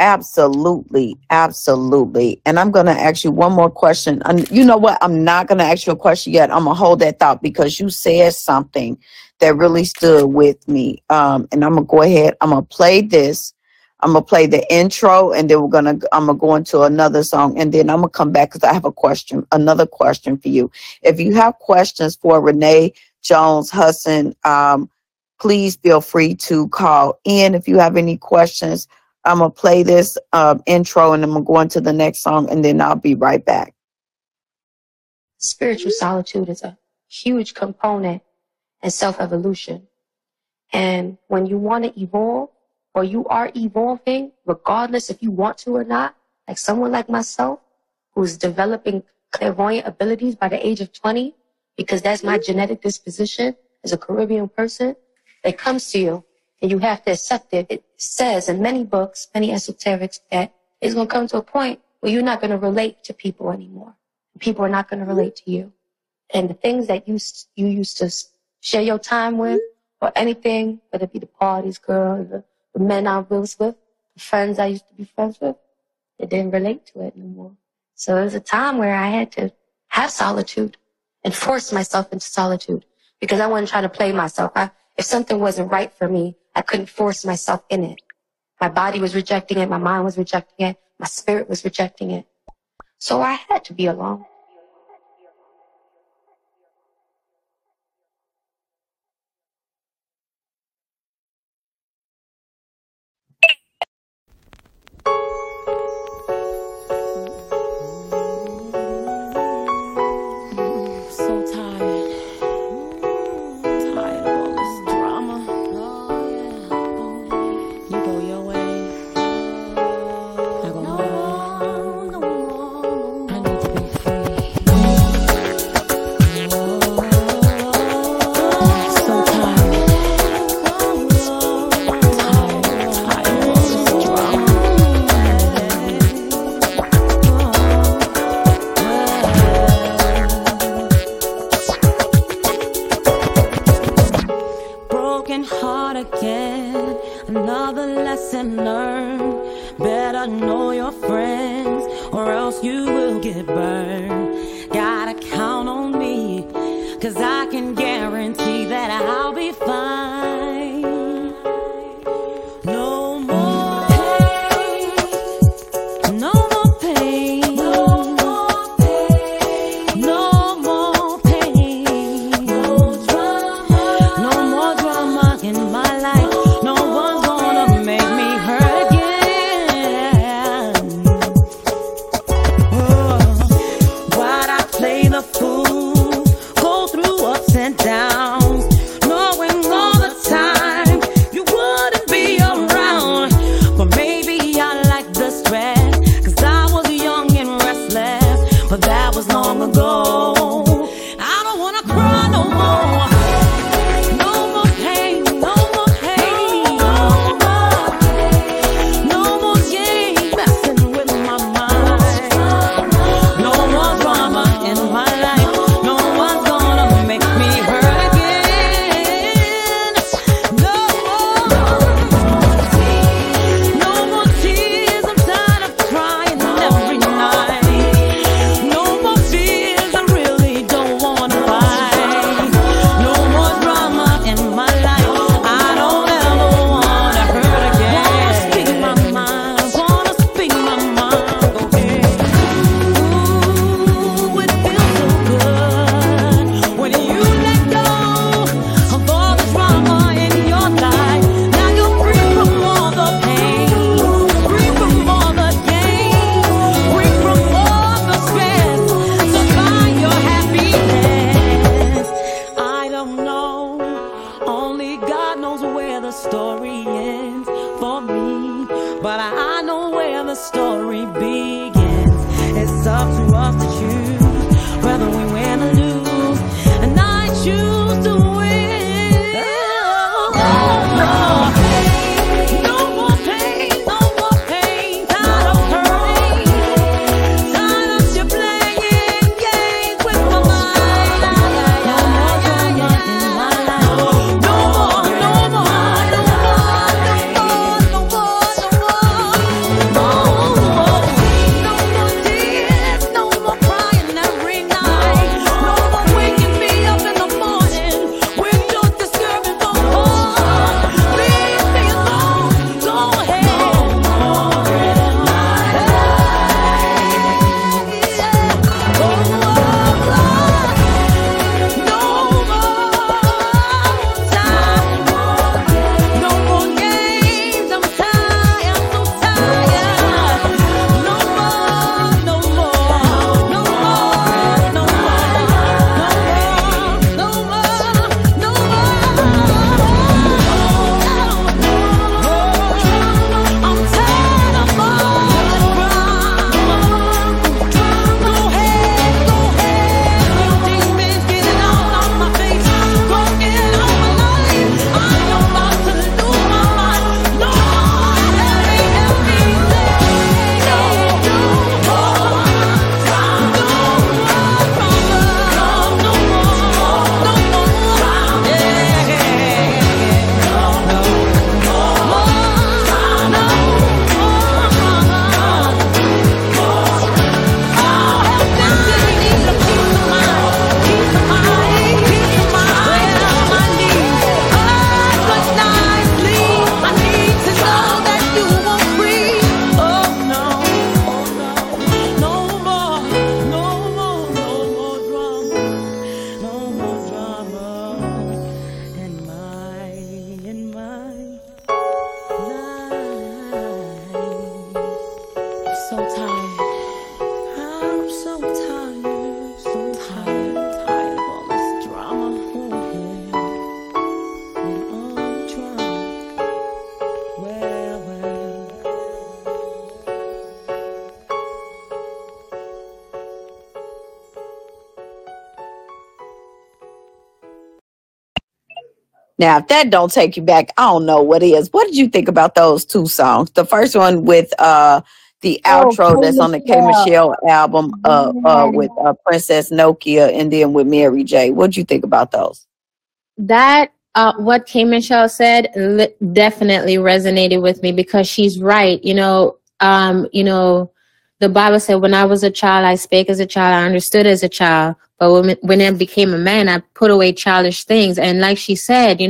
Absolutely. And I'm going to ask you one more question. And you know what? I'm not going to ask you a question yet. I'm going to hold that thought, because you said something that really stood with me. And I'm going to go ahead. I'm going to play this. I'm going to play the intro, and then I'm going to go into another song, and then I'm going to come back because I have another question for you. If you have questions for Renea Jones Hudson, please feel free to call in if you have any questions. I'm going to play this intro, and then I'm going to go into the next song, and then I'll be right back. Spiritual solitude is a huge component in self-evolution. And when you want to evolve, or you are evolving, regardless if you want to or not, like someone like myself, who's developing clairvoyant abilities by the age of 20, because that's my genetic disposition as a Caribbean person, that comes to you, and you have to accept it. It says in many books, many esoterics, that it's going to come to a point where you're not going to relate to people anymore. People are not going to relate to you. And the things that you used to share your time with, or anything, whether it be the parties, girl, the men I was with, the friends I used to be friends with, they didn't relate to it anymore. So it was a time where I had to have solitude and force myself into solitude, because I wasn't trying to play myself. If something wasn't right for me, I couldn't force myself in it. My body was rejecting it. My mind was rejecting it. My spirit was rejecting it. So I had to be alone. Now, if that don't take you back, I don't know what is. What did you think about those two songs? The first one with the outro that's on the K. Michelle album with Princess Nokia, and then with Mary J. What did you think about those? That what K. Michelle said definitely resonated with me, because she's right. The Bible said, when I was a child, I spake as a child, I understood as a child. But when I became a man, I put away childish things. And like she said,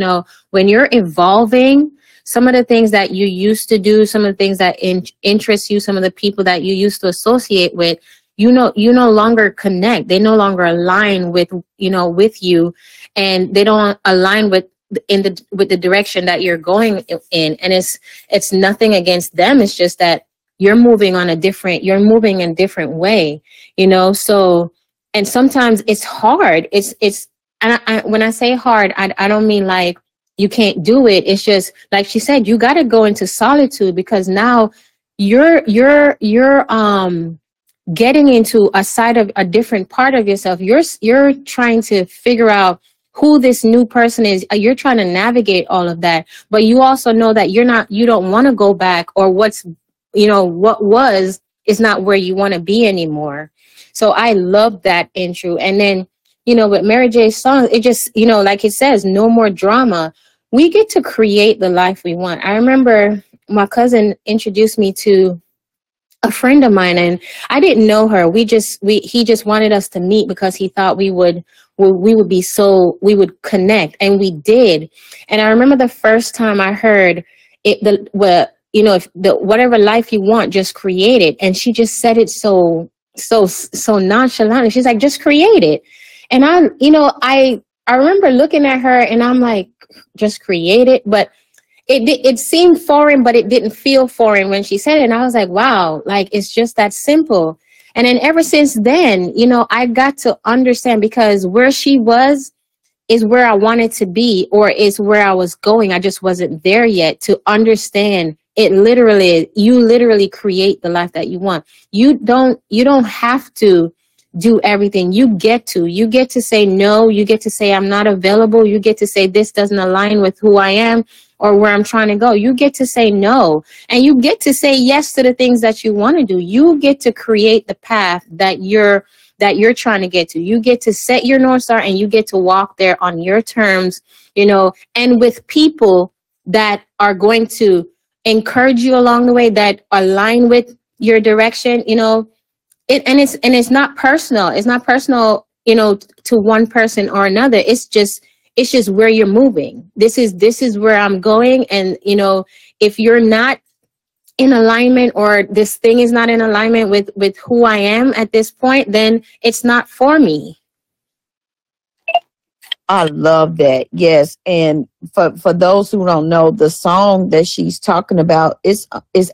when you're evolving, some of the things that you used to do, some of the things that interest you, some of the people that you used to associate with, you no longer connect. They no longer align with you, and they don't align with the direction that you're going in. And it's nothing against them. It's just that you're moving in a different way, so, and sometimes it's hard. And when I say hard, I don't mean like you can't do it. It's just like she said, you got to go into solitude, because now you're getting into a side of a different part of yourself. You're trying to figure out who this new person is. You're trying to navigate all of that, but you also know that you don't want to go back, or what was is not where you want to be anymore. So I love that intro. And then, with Mary J's songs, it just, like it says, no more drama. We get to create the life we want. I remember my cousin introduced me to a friend of mine, and I didn't know her. He just wanted us to meet because he thought we would connect, and we did. And I remember the first time I heard it, whatever life you want, just create it. And she just said it so nonchalant. She's like, just create it. And I remember looking at her, and I'm like, just create it. But it seemed foreign, but it didn't feel foreign when she said it. And I was like, wow, like, it's just that simple. And then ever since then, I got to understand, because where she was is where I wanted to be, or is where I was going. I just wasn't there yet to understand. You literally create the life that you want. You don't have to do everything. You get to say no. You get to say I'm not available. You get to say this doesn't align with who I am or where I'm trying to go. You get to say no, and you get to say yes to the things that you want to do. You get to create the path that you're trying to get to. You get to set your North Star, and you get to walk there on your terms, and with people that are going to encourage you along the way, that align with your direction. It's not personal. It's not personal, to one person or another. It's just where you're moving. This is where I'm going. And, if you're not in alignment, or this thing is not in alignment with who I am at this point, then it's not for me. I love that. Yes. And for those who don't know, the song that she's talking about is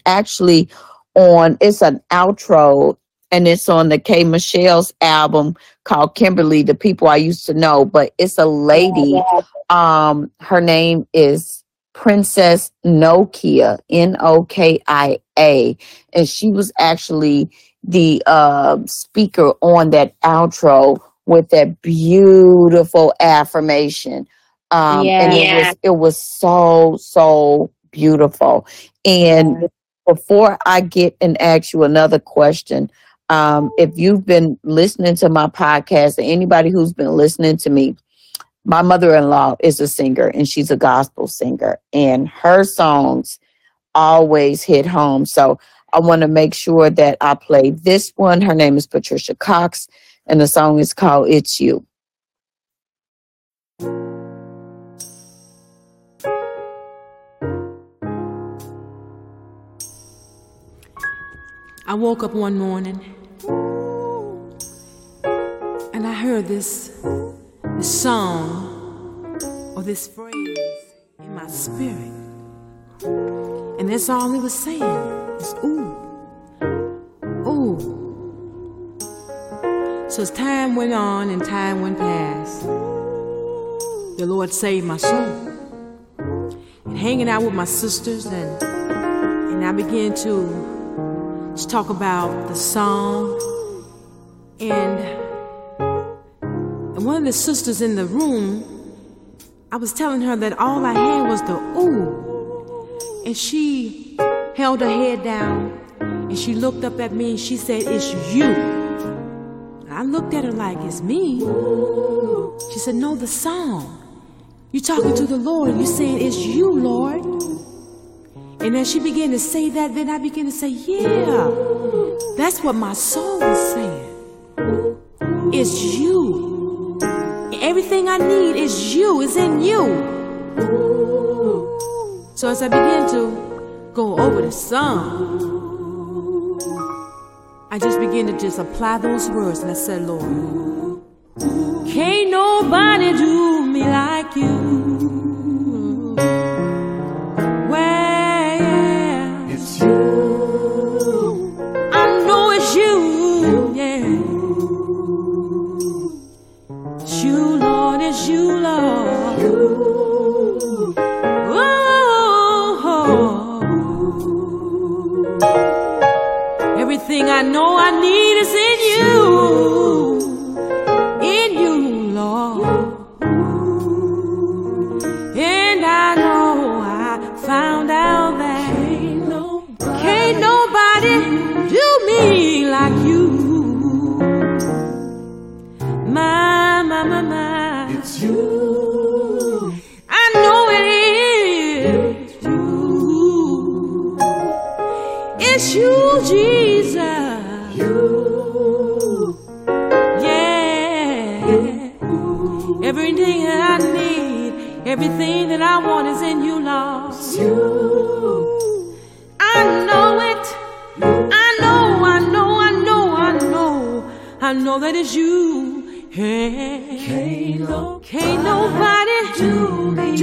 actually it's an outro, and it's on the K. Michelle's album called Kimberly, The People I Used to Know. But it's a lady. Her name is Princess Nokia, Nokia. And she was actually the speaker on that outro, with that beautiful affirmation. It was so beautiful. And before I get and ask you another question, if you've been listening to my podcast, or anybody who's been listening to me, my mother-in-law is a singer, and she's a gospel singer, and her songs always hit home. So I want to make sure that I play this one. Her name is Patricia Cox, and the song is called It's You. I woke up one morning and I heard this song, or this phrase, in my spirit. And that's all it was saying, is ooh, ooh. So as time went on and time went past, the Lord saved my soul. And hanging out with my sisters, and I began to just talk about the song. And one of the sisters in the room I was telling her that all I had was the ooh. And she held her head down and she looked up at me and she said, "It's you." I looked at her like, "It's me?" She said, "No, the song. You're talking to the Lord. You're saying, 'It's you, Lord.'" And as she began to say that, then I began to say, "Yeah, that's what my soul was saying. It's you. Everything I need is you. It's in you." So as I began to go over the song, I just began to just apply those words. And I said, "Lord, can't nobody do me like you. Well, it's you. I know it's you. Yeah, it's you, Lord. It's you, Lord. You. Oh, everything I know I need is in you." Everything that I want is in you, Lord. It's you. I know it. I know that it's you. Hey. Can't nobody do me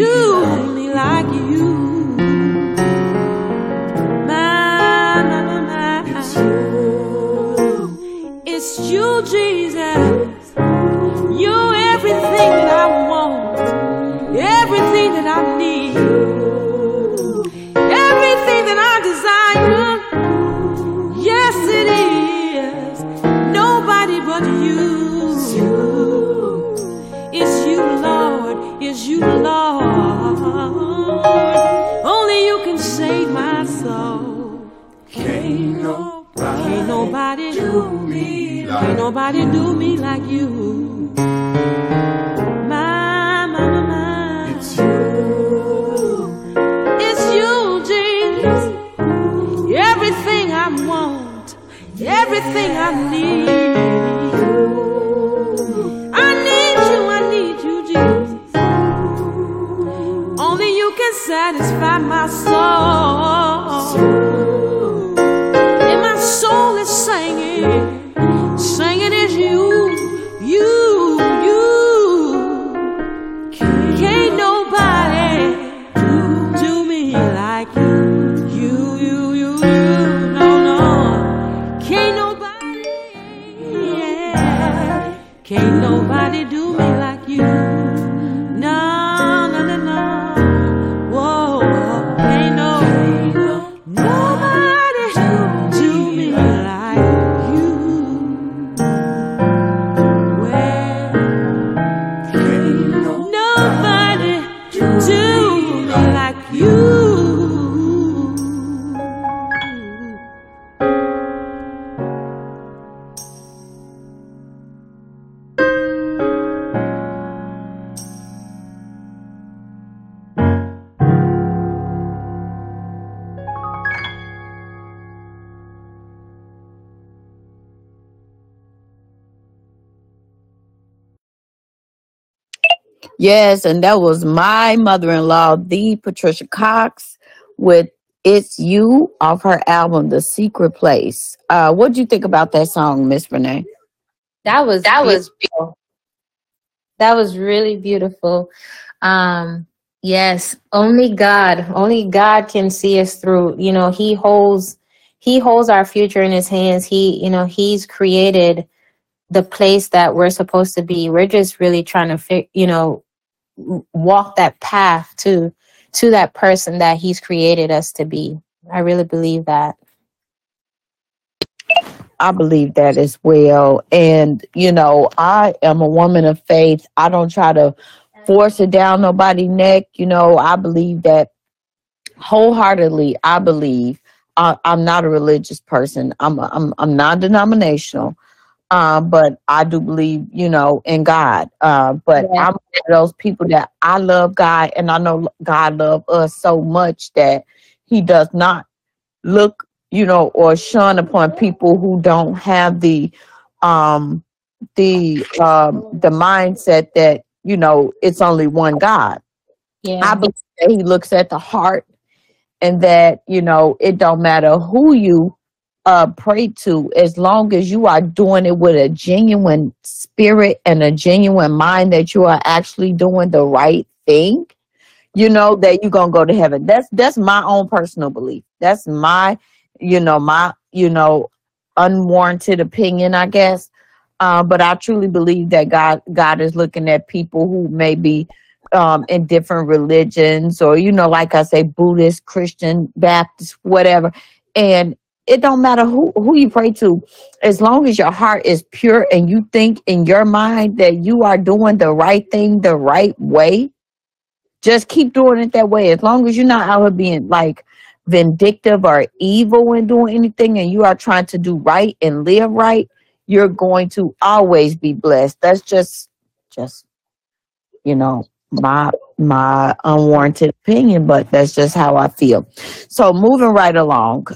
like you. My. It's you. It's you, Jesus. You're everything that I want. Everything that I need, everything that I desire, yes it is. Nobody but you. It's you, Lord. It's you, Lord. Only you can save my soul. Can't nobody do me like you. Everything I need, I need you, Jesus. Only you can satisfy my soul. And my soul is singing is you. Can't nobody do me like you. Can't nobody do me like you. No. Whoa, ain't nobody do me like you. Well, can't nobody do me like you. Yes, and that was my mother-in-law, the Patricia Cox, with "It's You" off her album, The Secret Place. What do you think about that song, Miss Renee? That was beautiful. That was really beautiful. Yes, only God can see us through. You know, He holds our future in His hands. He's created the place that we're supposed to be. We're just really trying to, walk that path to that person that He's created us to be. I really believe that. I believe that as well. And, I am a woman of faith. I don't try to force it down nobody's neck. You know, I believe that wholeheartedly. I believe I'm not a religious person. I'm non-denominational. But I do believe, you know, in God. But yeah. I'm one of those people that I love God, and I know God loves us so much that he does not look, you know, or shun upon people who don't have the mindset that, you know, it's only one God. Yeah. I believe that he looks at the heart, and that, you know, it don't matter who you pray to, as long as you are doing it with a genuine spirit and a genuine mind that you are actually doing the right thing, you know, that you're gonna go to heaven. That's my own personal belief. That's my unwarranted opinion, I guess. But I truly believe that God is looking at people who may be in different religions, or, you know, like I say, Buddhist, Christian, Baptist, whatever, and it don't matter who you pray to, as long as your heart is pure and you think in your mind that you are doing the right thing the right way, just keep doing it that way. As long as you're not out here being like vindictive or evil and doing anything, and you are trying to do right and live right, you're going to always be blessed. That's just you know, my unwarranted opinion, but that's just how I feel. So moving right along.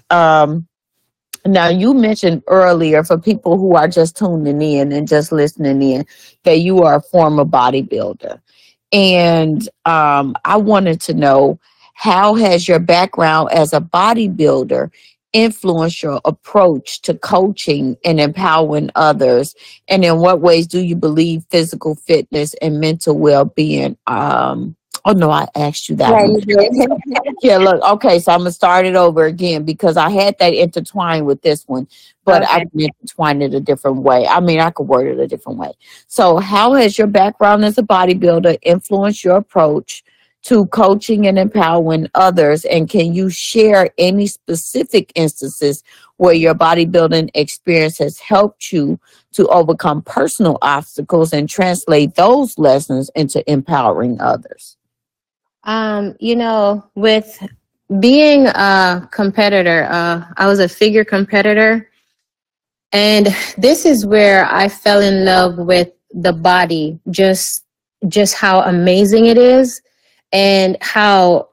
Now, you mentioned earlier, for people who are just tuning in and just listening in, that you are a former bodybuilder. And I wanted to know, how has your background as a bodybuilder influenced your approach to coaching and empowering others? And in what ways do you believe physical fitness and mental well-being? Oh, no, I asked you that. Right. Yeah, look, okay, so I'm going to start it over again, because I had that intertwined with this one, but okay. I didn't intertwine it a different way. I mean, I could word it a different way. So how has your background as a bodybuilder influenced your approach to coaching and empowering others? And can you share any specific instances where your bodybuilding experience has helped you to overcome personal obstacles and translate those lessons into empowering others? You know, with being a competitor, I was a figure competitor, and this is where I fell in love with the body, just how amazing it is, and how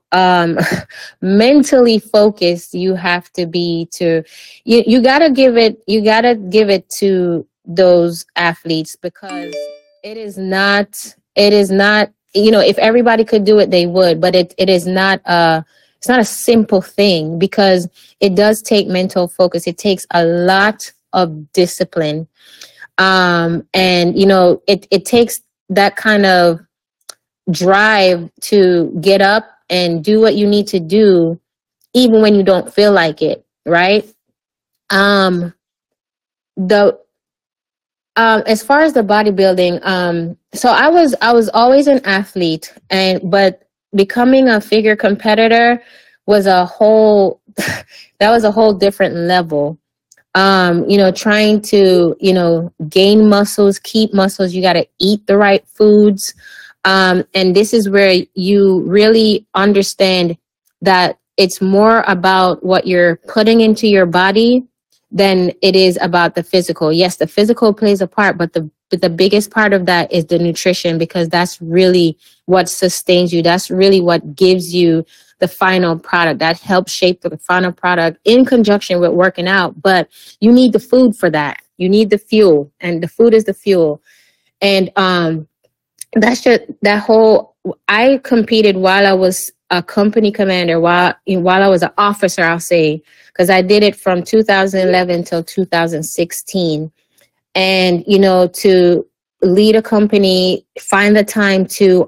mentally focused you have to be to, you gotta give it to those athletes, because it is not, you know, if everybody could do it, they would, but it's not a simple thing, because it does take mental focus. It takes a lot of discipline. And, you know, it takes that kind of drive to get up and do what you need to do, even when you don't feel like it. Right. As far as the bodybuilding, so I was always an athlete, but becoming a figure competitor was a whole different level. You know, trying to, you know, gain muscles, keep muscles, you got to eat the right foods. And this is where you really understand that it's more about what you're putting into your body than it is about the physical. Yes, the physical plays a part, but the biggest part of that is the nutrition, because that's really what sustains you. That's really what gives you the final product, that helps shape the final product in conjunction with working out. But you need the food for that. You need the fuel, and the food is the fuel. And I competed while I was a company commander, while I was an officer, I'll say, because I did it from 2011 till 2016. And, you know, to lead a company, find the time to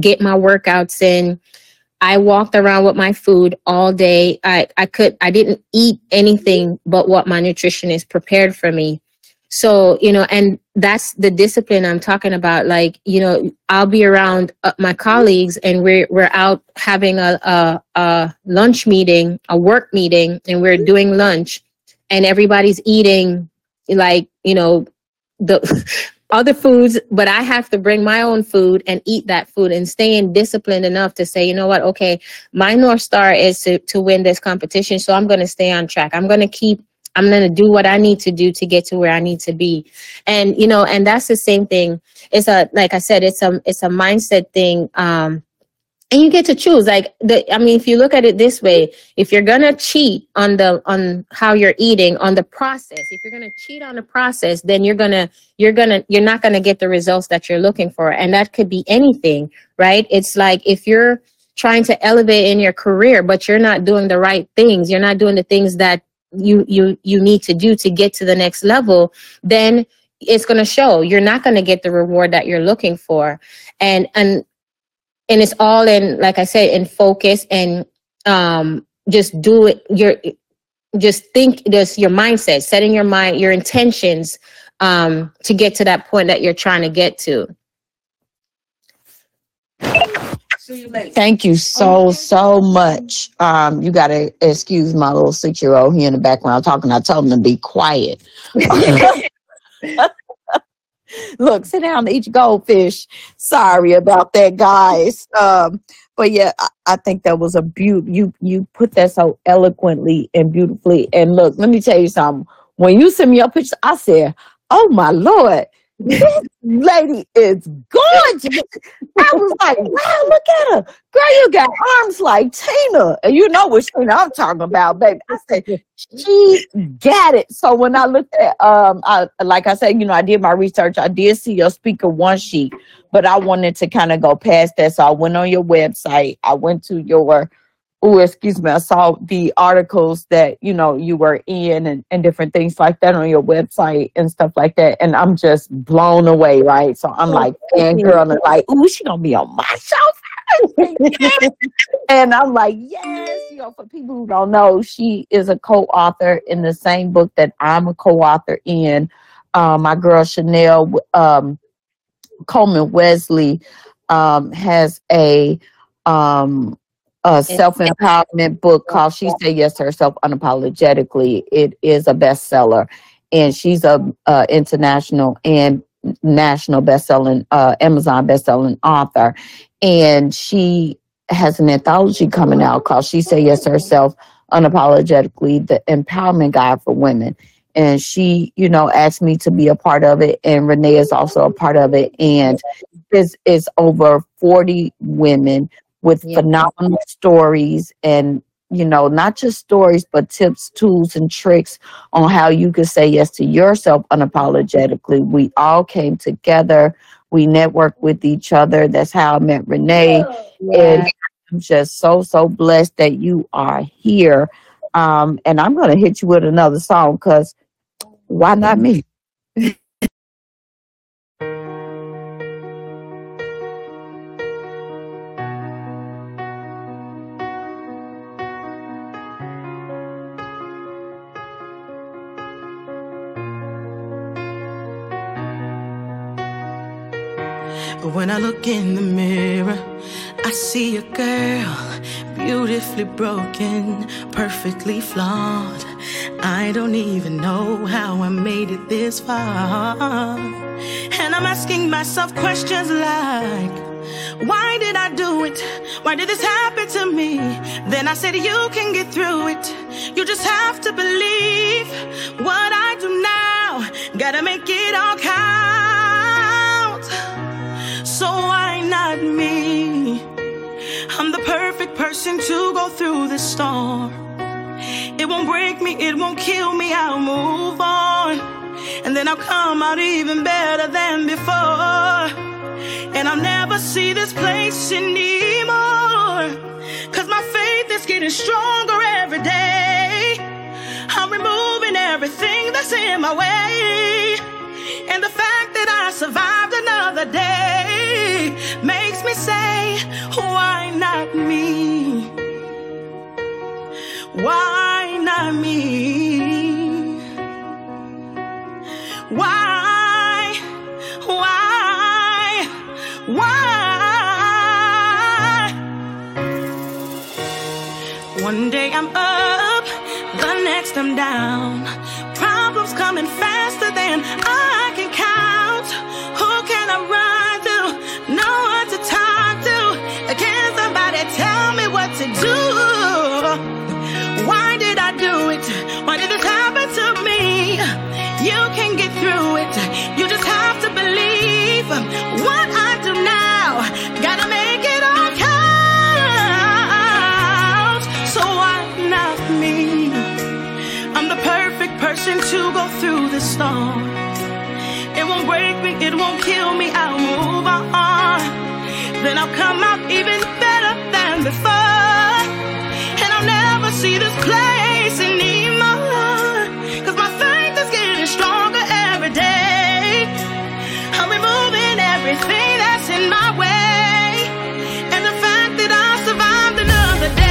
get my workouts in. I walked around with my food all day. I didn't eat anything but what my nutritionist prepared for me. So, you know, and that's the discipline I'm talking about. Like, you know, I'll be around my colleagues, and we're out having a lunch meeting, a work meeting, and we're doing lunch, and everybody's eating, like, you know, the other foods, but I have to bring my own food and eat that food and staying disciplined enough to say, you know what, okay, my North Star is to win this competition. So I'm going to stay on track. I'm going to do what I need to do to get to where I need to be. And, you know, and that's the same thing. It's a, like I said, it's a mindset thing. And you get to choose. Like, I mean, if you look at it this way, if you're going to cheat on how you're eating, on the process, if you're going to cheat on the process, then you're not going to get the results that you're looking for. And that could be anything, right? It's like if you're trying to elevate in your career, but you're not doing the right things, you're not doing the things that you need to do to get to the next level, then it's going to show. You're not going to get the reward that you're looking for. And it's all in, like I said, in focus and just do it. Just your mindset, setting your mind, your intentions to get to that point that you're trying to get to. Thank you so much. You got to excuse my little 6-year-old here in the background talking. I told him to be quiet. Look, sit down and eat your goldfish. Sorry about that, guys. But yeah, I think that was a beauty. You put that so eloquently and beautifully. And look, let me tell you something. When you send me your picture, I said, oh my Lord, this lady is gorgeous. I was like, wow, look at her. Girl, you got arms like Tina. And you know what Tina I'm talking about, baby. I said, she got it. So when I looked at, like I said, you know, I did my research. I did see your speaker one sheet, but I wanted to kind of go past that. So I went on your website. I went to your, I saw the articles that, you know, you were in and different things like that on your website and stuff like that. And I'm just blown away, right? So I'm like, fangirl, and like, ooh, she gonna be on my show first. Yes. And I'm like, yes, you know, for people who don't know, she is a co-author in the same book that I'm a co-author in. My girl Chanel Coleman Wesley has a self-empowerment book called She Said Yes to Herself Unapologetically. It is a bestseller, and she's a international and national best-selling, Amazon best-selling author. And she has an anthology coming out called She Said Yes to Herself Unapologetically, The Empowerment Guide for Women. And she, you know, asked me to be a part of it, and Renea is also a part of it. And this is over 40 women with phenomenal stories and, you know, not just stories, but tips, tools, and tricks on how you can say yes to yourself unapologetically. We all came together. We networked with each other. That's how I met Renea. And I'm just so blessed that you are here. And I'm going to hit you with another song because why not me? When I look in the mirror, I see a girl, beautifully broken, perfectly flawed. I don't even know how I made it this far. And I'm asking myself questions like, why did I do it? Why did this happen to me? Then I said, you can get through it. You just have to believe what I do now. Gotta make it all count. So why not me? I'm the perfect person to go through this storm. It won't break me, it won't kill me, I'll move on. And then I'll come out even better than before. And I'll never see this place anymore, 'cause my faith is getting stronger every day. I'm removing everything that's in my way. And the fact that I survived another day makes me say, why not me? Why not me? Why? One day I'm up, the next I'm down. Problems coming faster than I can count. the storm. It won't break me, it won't kill me, I'll move on. Then I'll come out even better than before. And I'll never see this place anymore, 'cause my faith is getting stronger every day. I'm removing everything that's in my way, and the fact that I survived another day.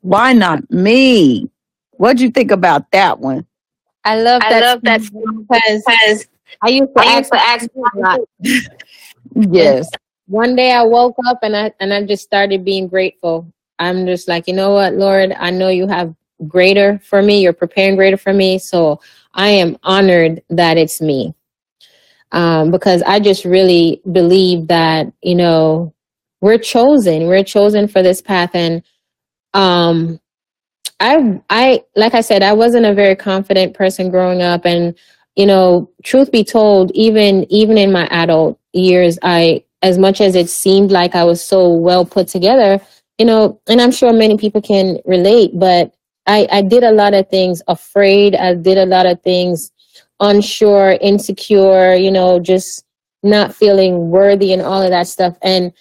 Why not me? What'd you think about that one? I love that song because I used to ask yes. One day I woke up and I just started being grateful. I'm just like, you know what, Lord, I know you have greater for me. You're preparing greater for me. So I am honored that it's me. Because I just really believe that, you know, we're chosen. We're chosen for this path. And I like I said, I wasn't a very confident person growing up, and you know, truth be told, even in my adult years, as much as it seemed like I was so well put together, you know, and I'm sure many people can relate, but I did a lot of things afraid. I did a lot of things unsure, insecure, you know, just not feeling worthy and all of that stuff. And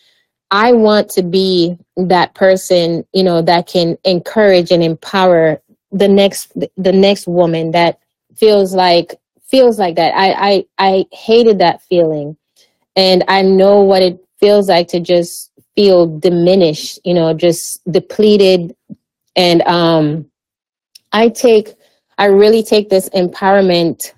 I want to be that person, you know, that can encourage and empower the next woman that feels like that. I hated that feeling, and I know what it feels like to just feel diminished, you know, just depleted. And I really take this empowerment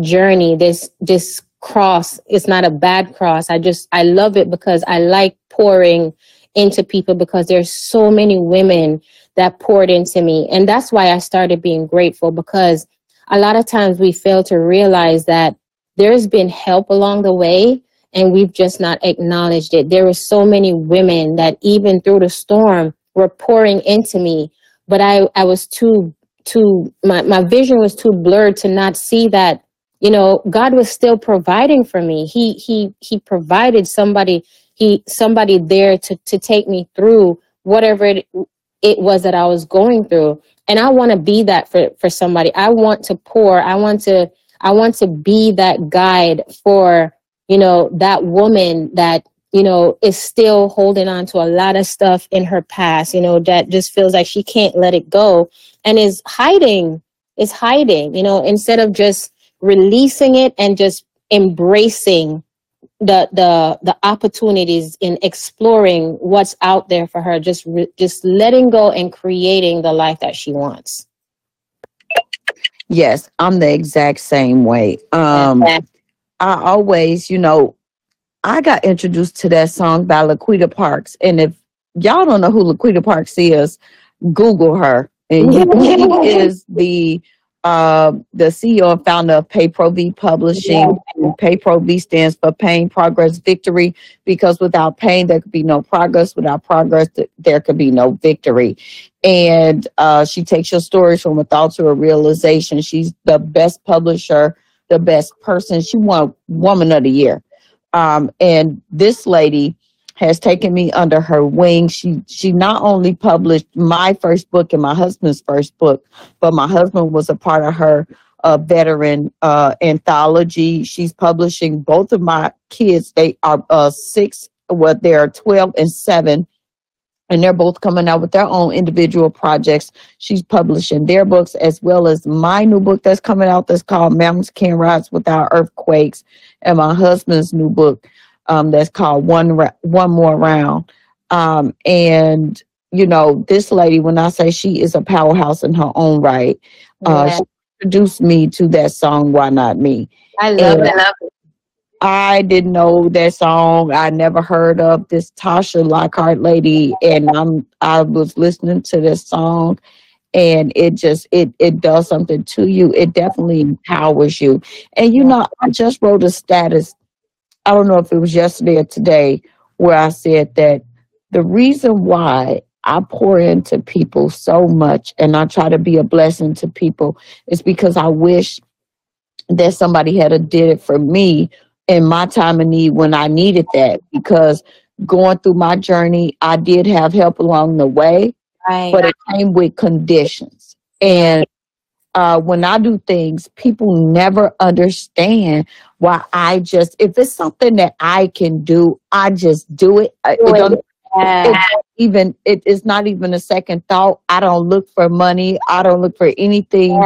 journey, this cross. It's not a bad cross. I love it because I like pouring into people, because there's so many women that poured into me. And that's why I started being grateful, because a lot of times we fail to realize that there's been help along the way and we've just not acknowledged it. There were so many women that even through the storm were pouring into me, but I was too too, my vision was too blurred to not see that, you know, God was still providing for me. He provided somebody there to take me through whatever it was that I was going through. And I want to be that for somebody. I want to pour. I want to be that guide for, you know, that woman that, you know, is still holding on to a lot of stuff in her past, you know, that just feels like she can't let it go and is hiding, you know, instead of just releasing it and just embracing the opportunities in exploring what's out there for her, just letting go and creating the life that she wants. Yes, I'm the exact same way. I always, you know, I got introduced to that song by Laquita Parks. And if y'all don't know who Laquita Parks is, Google her. And she is the CEO and founder of PayProV Publishing. Yeah. PayProV stands for Pain, Progress, Victory, because without pain, there could be no progress. Without progress, there could be no victory. And she takes your stories from a thought to a realization. She's the best publisher, the best person. She won Woman of the Year. And this lady has taken me under her wing. She not only published my first book and my husband's first book, but my husband was a part of her veteran anthology. She's publishing both of my kids. They are 6, well, they are 12 and 7, and they're both coming out with their own individual projects. She's publishing their books as well as my new book that's coming out that's called Mountains Can Rise Without Earthquakes, and my husband's new book that's called One More Round. And, you know, this lady, when I say she is a powerhouse in her own right, she introduced me to that song, Why Not Me? I love it. I didn't know that song. I never heard of this Tasha Lockhart lady, and I was listening to this song, and it just it does something to you. It definitely empowers you. And you know, I just wrote a status, I don't know if it was yesterday or today, where I said that the reason why I pour into people so much and I try to be a blessing to people is because I wish that somebody had did it for me in my time of need when I needed that. Because going through my journey, I did have help along the way, but it came with conditions. And when I do things, people never understand why I just, if it's something that I can do, I just do it. It's not even a second thought. I don't look for money. I don't look for anything.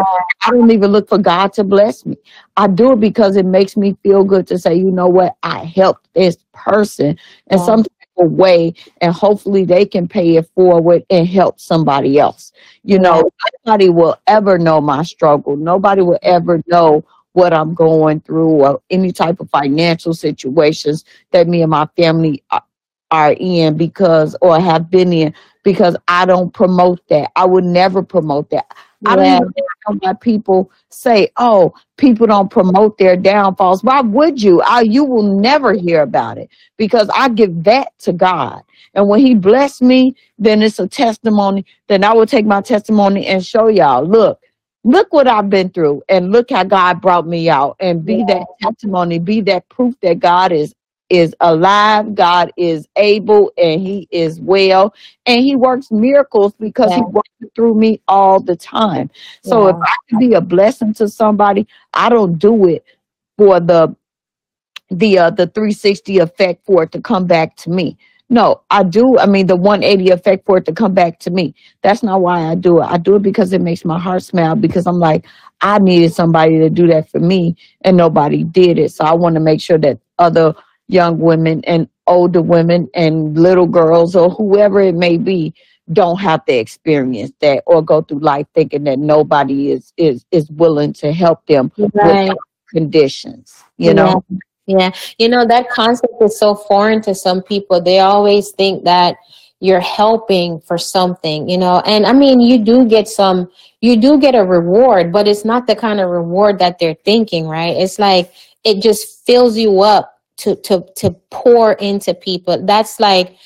I don't even look for God to bless me. I do it because it makes me feel good to say, you know what, I helped this person in some type of way, and hopefully they can pay it forward and help somebody else. You know, nobody will ever know my struggle. Nobody will ever know what I'm going through or any type of financial situations that me and my family are in, because, or have been in, because I don't promote that. I would never promote that. Yeah. I don't even know why people say, oh, people don't promote their downfalls. Why would you? You will never hear about it, because I give that to God. And when he blessed me, then it's a testimony. Then I will take my testimony and show y'all, look what I've been through, and look how God brought me out, and be that testimony, be that proof that God is alive, God is able, and he is well, and he works miracles because he works through me all the time. So if I can be a blessing to somebody, I don't do it for the 360 effect for it to come back to me. No, I mean the 180 effect for it to come back to me. That's not why I do it. I do it because it makes my heart smile, because I'm like, I needed somebody to do that for me and nobody did it. So I want to make sure that other young women and older women and little girls or whoever it may be don't have to experience that or go through life thinking that nobody is willing to help them with conditions, you know? Yeah. You know, that concept is so foreign to some people. They always think that you're helping for something, you know, and I mean, you do get a reward, but it's not the kind of reward that they're thinking, right? It's like, it just fills you up to pour into people. That's like,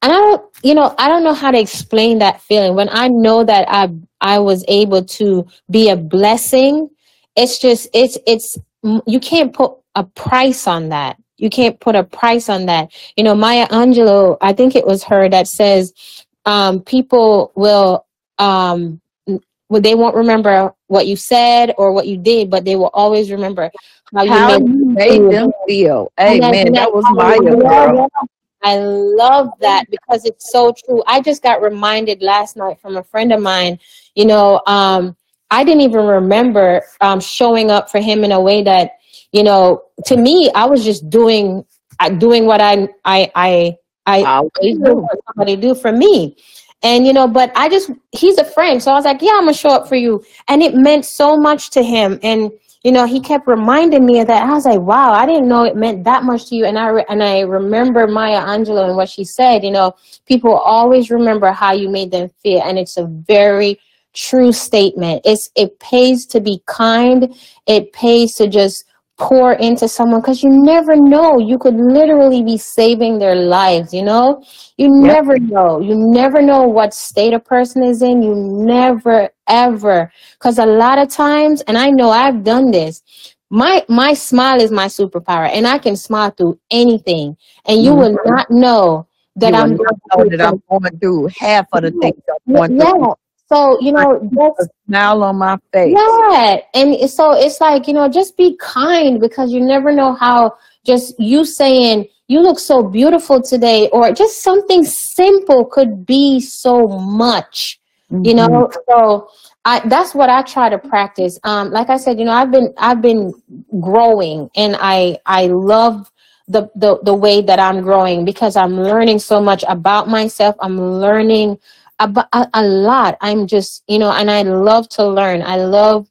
and I don't know how to explain that feeling. When I know that I've I was able to be a blessing. It's just, it's, you can't put a price on that. You can't put a price on that. You know, Maya Angelou, I think it was her that says, people will, they won't remember what you said or what you did, but they will always remember how you made them feel. Hey, man, that was Maya, girl. I love that because it's so true. I just got reminded last night from a friend of mine, you know, I didn't even remember showing up for him in a way that, you know, to me, I was just doing what I somebody do for me. And, you know, but he's a friend. So I was like, yeah, I'm gonna show up for you. And it meant so much to him. And, you know, he kept reminding me of that. I was like, wow, I didn't know it meant that much to you. And I remember Maya Angelou and what she said, you know, people always remember how you made them feel. And it's a very true statement. It pays to be kind. It pays to just pour into someone, because you never know, you could literally be saving their lives. You know, you never know what state a person is in. You never ever, because a lot of times, and I know I've done this, my smile is my superpower, and I can smile through anything, and you will not know that I'm going through half of the things I'm going through. So, you know, that's a smile on my face. Yeah. And so it's like, you know, just be kind, because you never know how just you saying you look so beautiful today, or just something simple, could be so much, you know? So that's what I try to practice. Like I said, you know, I've been growing, and I love the way that I'm growing, because I'm learning so much about myself. I'm learning a lot. I'm just, you know, and I love to learn. I love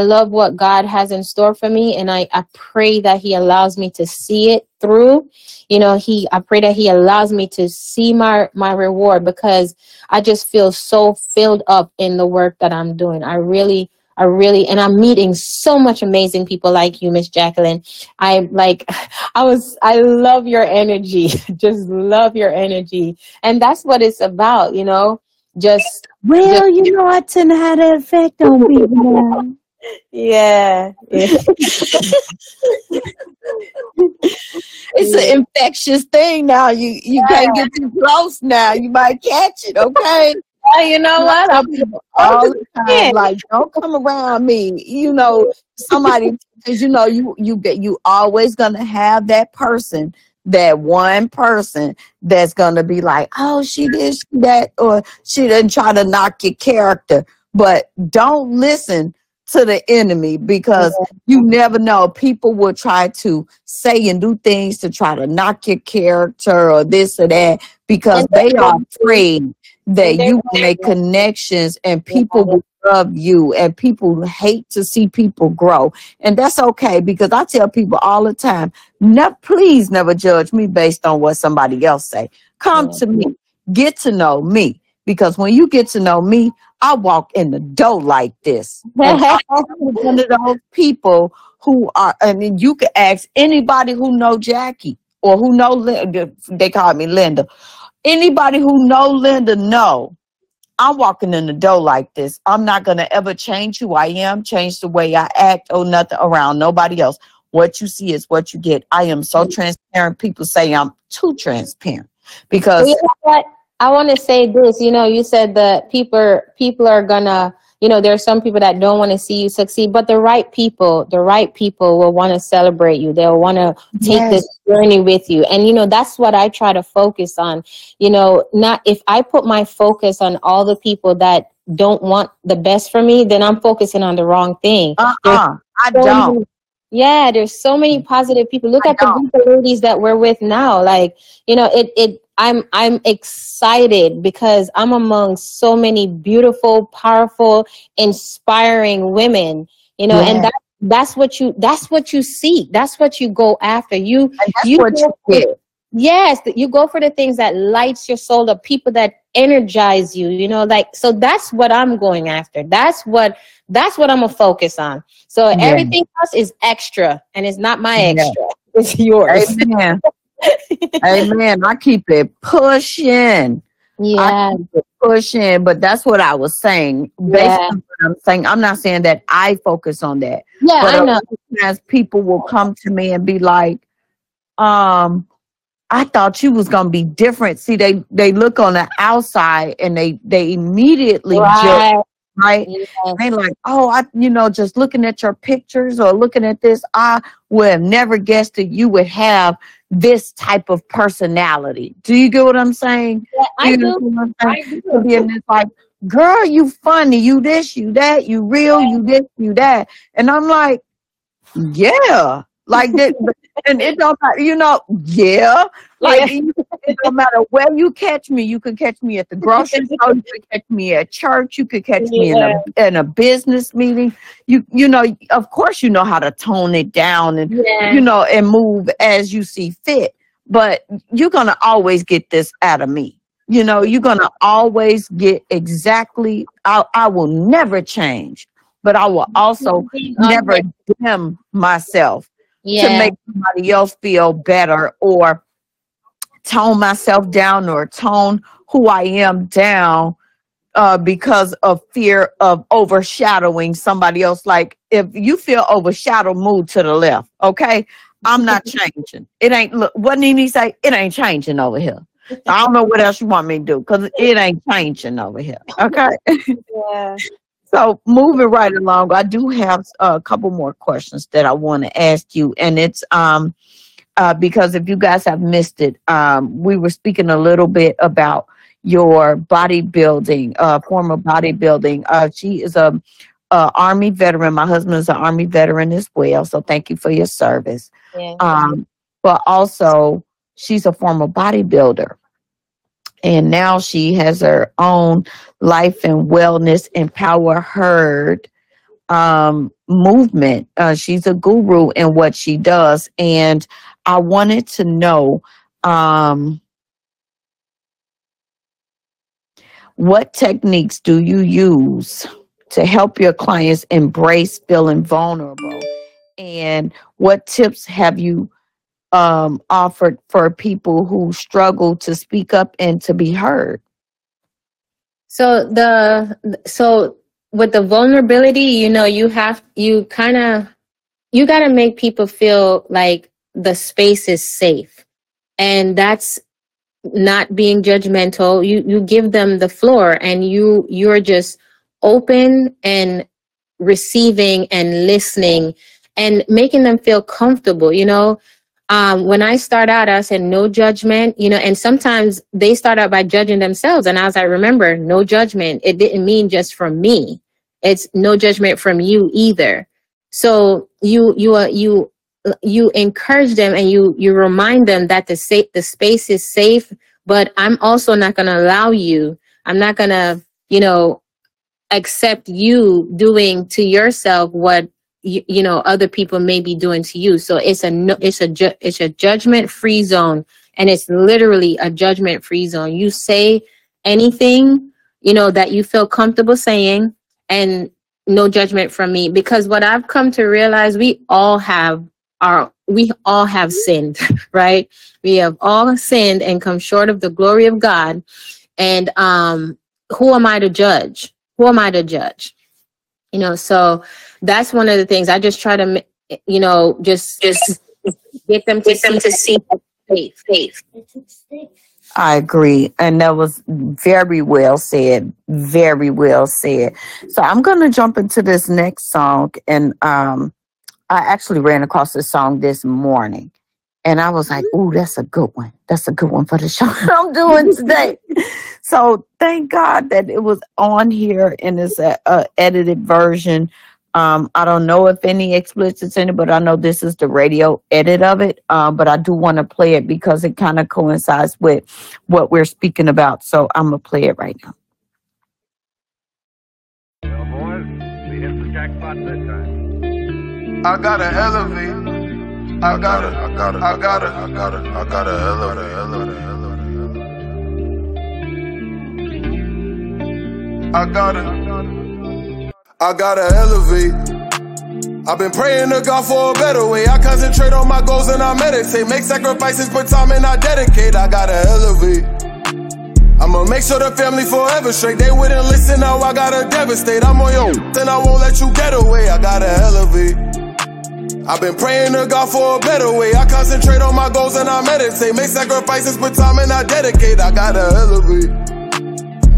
what God has in store for me, and I pray that he allows me to see it through. You know, I pray that he allows me to see my reward, because I just feel so filled up in the work that I'm doing. I really, and I'm meeting so much amazing people like you, Miss Jacqueline. I love your energy. Just love your energy. And that's what it's about, you know. You know, I didn't have an effect on me. Yeah. It's an infectious thing now. You can't get too close now. You might catch it, okay? Well, you know what? All the time, like, don't come around me. You know, somebody, because you know, you always gonna have that person. That one person that's gonna be like, oh, she did that, or she didn't try to knock your character. But don't listen to the enemy, because you never know. People will try to say and do things to try to knock your character or this or that, because they are afraid that you will make connections, and people will love you, and people hate to see people grow. And that's okay, because I tell people all the time, please never judge me based on what somebody else say. Come to me, get to know me, because when you get to know me, I walk in the dough like this. I'm one of those people who are, I mean, you can ask anybody who know Jackie, or who know Linda, they call me Linda. Anybody who know Linda know I'm walking in the dough like this. I'm not going to ever change who I am, change the way I act, or nothing around nobody else. What you see is what you get. I am so transparent. People say I'm too transparent, because you know what? I want to say this. You know, you said that people are going to, you know, there are some people that don't want to see you succeed, but the right people will want to celebrate you. They'll want to take this journey with you. And, you know, that's what I try to focus on. You know, not if I put my focus on all the people that don't want the best for me, then I'm focusing on the wrong thing. There's so many positive people. Look at the group of ladies that we're with now. Like, you know, I'm excited because I'm among so many beautiful, powerful, inspiring women, you know, and that's what you seek. That's what you go after. You get. Yes. You go for the things that lights your soul, the people that energize you, you know, like, so that's what I'm going after. That's what I'm gonna focus on. So everything else is extra, and it's not my extra. It's yours. Amen. I keep it pushing. Yeah. I keep it pushing, but that's what I was saying. Basically, what I'm saying, I'm not saying that I focus on that. Yeah, but I know. As people will come to me and be like, I thought you was gonna be different. See, they look on the outside and they immediately judge, right? Yes. They like, just looking at your pictures or looking at this, I would have never guessed that you would have this type of personality. Do you get what I'm saying? Yeah, I do. And it's like, girl, you funny, you this, you that, you real, you this, you that. And I'm like, yeah. Like that, and it don't matter, it don't matter where you catch me. You can catch me at the grocery store, you can catch me at church, you could catch me in a business meeting. Of course you know how to tone it down and and move as you see fit. But you're gonna always get this out of me. You know, you're gonna always get exactly. I will never change, but I will also never dim myself. Yeah. To make somebody else feel better or tone myself down or tone who I am down because of fear of overshadowing somebody else. Like if you feel overshadowed, move to the left. Okay. I'm not changing. It ain't what did he say? It ain't changing over here. I don't know what else you want me to do because it ain't changing over here. Okay. Yeah. So moving right along, I do have a couple more questions that I want to ask you. And it's because if you guys have missed it, we were speaking a little bit about your bodybuilding, former bodybuilding. She is a Army veteran. My husband is an Army veteran as well. So thank you for your service. Yeah. But also, she's a former bodybuilder. And now she has her own Life and Wellness Empower Herd movement. She's a guru in what she does. And I wanted to know what techniques do you use to help your clients embrace feeling vulnerable? And what tips have you offered for people who struggle to speak up and to be heard? So with the vulnerability, you got to make people feel like the space is safe, and that's not being judgmental. You give them the floor, and you're just open and receiving and listening and making them feel comfortable, When I start out, I said, no judgment, and sometimes they start out by judging themselves. And as I remember, no judgment. It didn't mean just from me. It's no judgment from you either. So you encourage them and you remind them that the space is safe, but I'm also not going to allow you. I'm not going to, accept you doing to yourself what other people may be doing to you. So it's a judgment-free zone, and it's literally a judgment-free zone. You say anything, that you feel comfortable saying, and no judgment from me. Because what I've come to realize, we all have sinned, right? We have all sinned and come short of the glory of God. And who am I to judge? Who am I to judge? So that's one of the things I just try to, just get them to see faith. I agree. And that was very well said. Very well said. So I'm going to jump into this next song. And I actually ran across this song this morning. And I was like, ooh, that's a good one. That's a good one for the show I'm doing today. So thank God that it was on here and it's an edited version. I don't know if any explicit's in it, but I know this is the radio edit of it. But I do want to play it because it kind of coincides with what we're speaking about. So I'm going to play it right now. Yo, boys, we hit the jackpot this time. I got to elevate. I gotta elevate. I gotta elevate. I've been praying to God for a better way. I concentrate on my goals and I meditate. Make sacrifices, put time and I dedicate. I gotta elevate. I'ma make sure the family forever straight. They wouldn't listen, now I gotta devastate. I'm on your then I won't let you get away. I gotta elevate. I've been praying to God for a better way. I concentrate on my goals and I meditate. Make sacrifices, put time and I dedicate. I gotta elevate.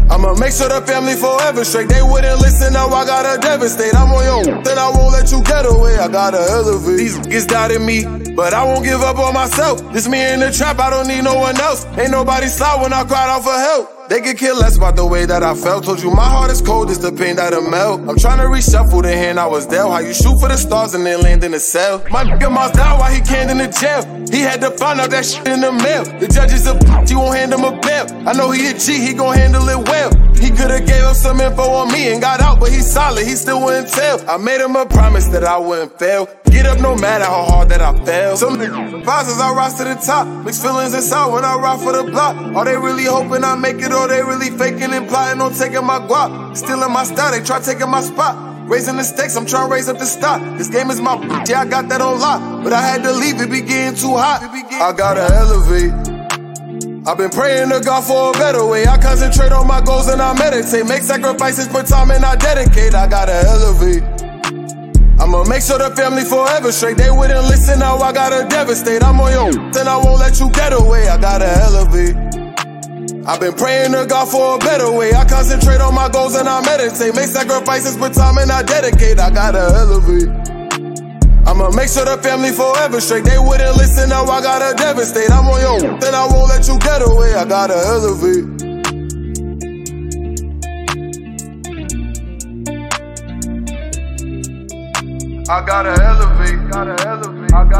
I'ma make sure the family forever straight. They wouldn't listen, now I gotta devastate. I'm on your then I won't let you get away. I gotta elevate. These niggas doubted me, but I won't give up on myself. This me in the trap, I don't need no one else. Ain't nobody sly when I cried out for help. They could care less about the way that I felt. Told you my heart is cold, it's the pain that'll melt. I'm trying to reshuffle the hand I was dealt. How you shoot for the stars and then land in a cell. My nigga Miles down while he canned in the jail. He had to find out that shit in the mail. The judge is a bitch, you won't hand him a bail. I know he a G, he gon' handle it well. He could've gave up some info on me and got out, but he's solid, he still wouldn't tell. I made him a promise that I wouldn't fail. Get up no matter how hard that I fell. Some advisors I rise to the top. Mixed feelings inside when I ride for the block. Are they really hoping I make it, or they really faking and plotting on taking my guap? Stealing my style, they try taking my spot. Raising the stakes, I'm trying to raise up the stock. This game is my bitch, yeah I got that on lock. But I had to leave, it be getting too hot. I gotta elevate. I've been praying to God for a better way. I concentrate on my goals and I meditate. Make sacrifices, put time and I dedicate. I gotta elevate. I'ma make sure the family forever straight. They wouldn't listen, now I gotta devastate. I'm on your then I won't let you get away. I gotta elevate. I've been praying to God for a better way. I concentrate on my goals and I meditate. Make sacrifices, put time and I dedicate. I gotta elevate. I'ma make sure the family forever straight. They wouldn't listen, now I gotta devastate. I'm on your then I won't let you get away. I gotta elevate. I gotta elevate, gotta elevate. I gotta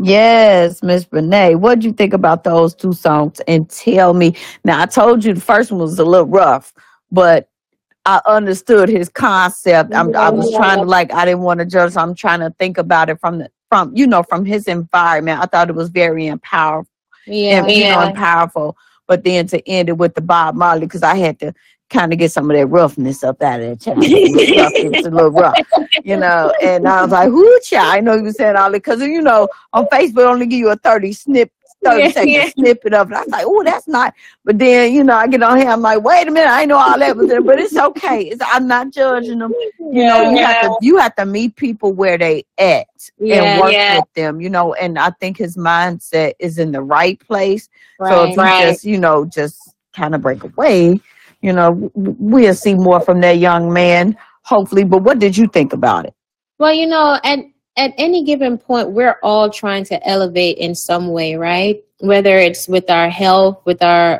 Yes, Miss Renee, what do you think about those two songs? And tell me now. I told you the first one was a little rough, but I understood his concept. I was trying to, like, I didn't want to judge. So I'm trying to think about it from his environment. I thought it was very empowering. Yeah, and powerful. But then to end it with the Bob Marley, because I had to kind of get some of that roughness up out of that child. It's a little rough, you know. And I was like, "Whoo, child!" I know you said all that because you know on Facebook only give you a 30 second snippet of it. I was like, "Oh, that's not." But then you know I get on here, I'm like, "Wait a minute, I know all that was there," but it's okay. I'm not judging them. You have to meet people where they at and work with them. You know, and I think his mindset is in the right place. Right, so if you just kind of break away. You know, we'll see more from that young man, hopefully. But what did you think about it? Well, you know, at any given point, we're all trying to elevate in some way, right? Whether it's with our health, with how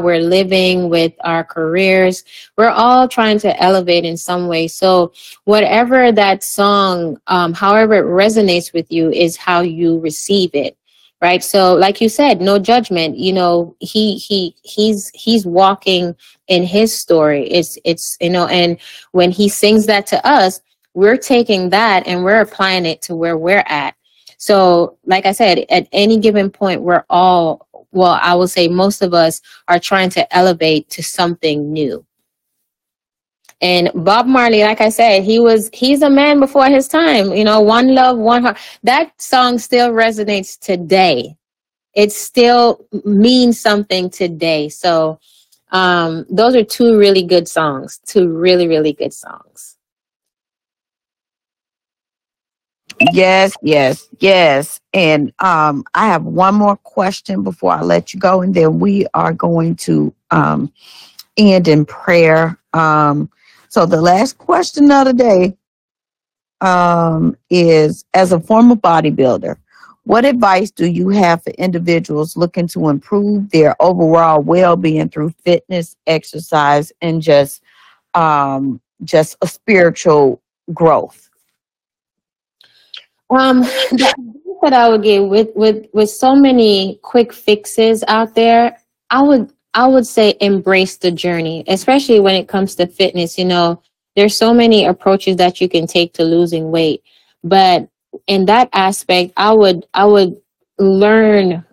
we're living, with our careers, we're all trying to elevate in some way. So whatever that song, however it resonates with you is how you receive it. Right. So like you said, no judgment, you know, he's walking in his story. It's, you know, and when he sings that to us, we're taking that and we're applying it to where we're at. So like I said, at any given point, we're all, well, I will say most of us are trying to elevate to something new. And Bob Marley, like I said, he's a man before his time. You know, one love, one heart. That song still resonates today. It still means something today. So those are two really good songs. Two really, really good songs. Yes, yes, yes. And I have one more question before I let you go. And then we are going to end in prayer. So the last question of the day is, as a former bodybuilder, what advice do you have for individuals looking to improve their overall well-being through fitness, exercise, and just a spiritual growth? The advice that I would give with so many quick fixes out there, I would say embrace the journey, especially when it comes to fitness. You know, there's so many approaches that you can take to losing weight. But in that aspect, I would learn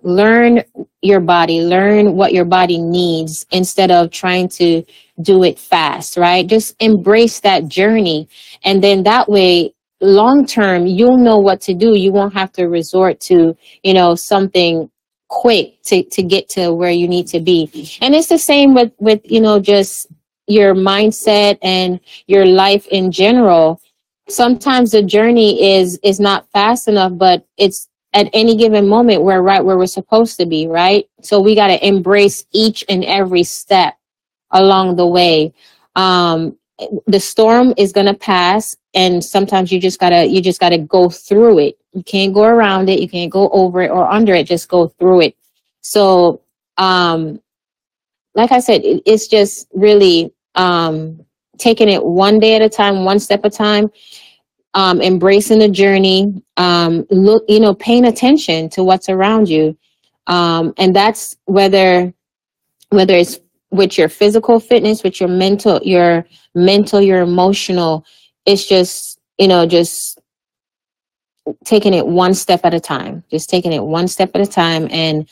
your body, learn what your body needs instead of trying to do it fast, right? Just embrace that journey. And then that way, long term, you'll know what to do. You won't have to resort to, you know, something quick to get to where you need to be. And it's the same with you know, just your mindset and your life in general. Sometimes the journey is not fast enough, but it's at any given moment we're right where we're supposed to be, right? So we got to embrace each and every step along the way. The storm is gonna pass, and sometimes you just gotta go through it. You can't go around it, you can't go over it or under it, just go through it. So like I said, it's just really taking it one day at a time, one step at a time, embracing the journey, look, you know, paying attention to what's around you. And that's whether it's with your physical fitness, with your mental, your emotional. It's just, you know, just taking it one step at a time, and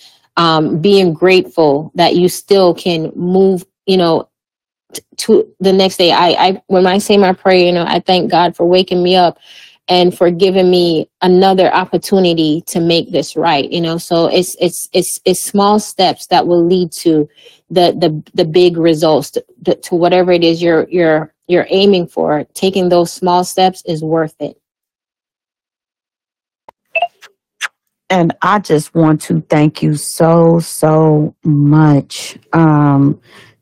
being grateful that you still can move, you know, to the next day. I when I say my prayer, you know, I thank God for waking me up and for giving me another opportunity to make this right, you know. So it's small steps that will lead to the big results, to whatever it is you're aiming for. Taking those small steps is worth it. And I just want to thank you so, so much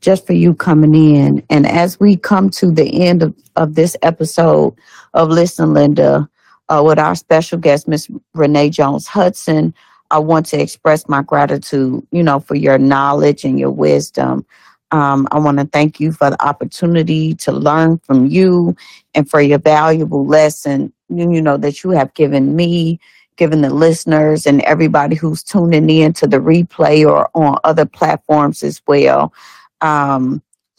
just for you coming in. And as we come to the end of this episode of Listen, Linda, with our special guest, Miss Renea Jones Hudson, I want to express my gratitude, you know, for your knowledge and your wisdom. I want to thank you for the opportunity to learn from you and for your valuable lesson, you know, that you have given me, given the listeners and everybody who's tuning in to the replay or on other platforms as well.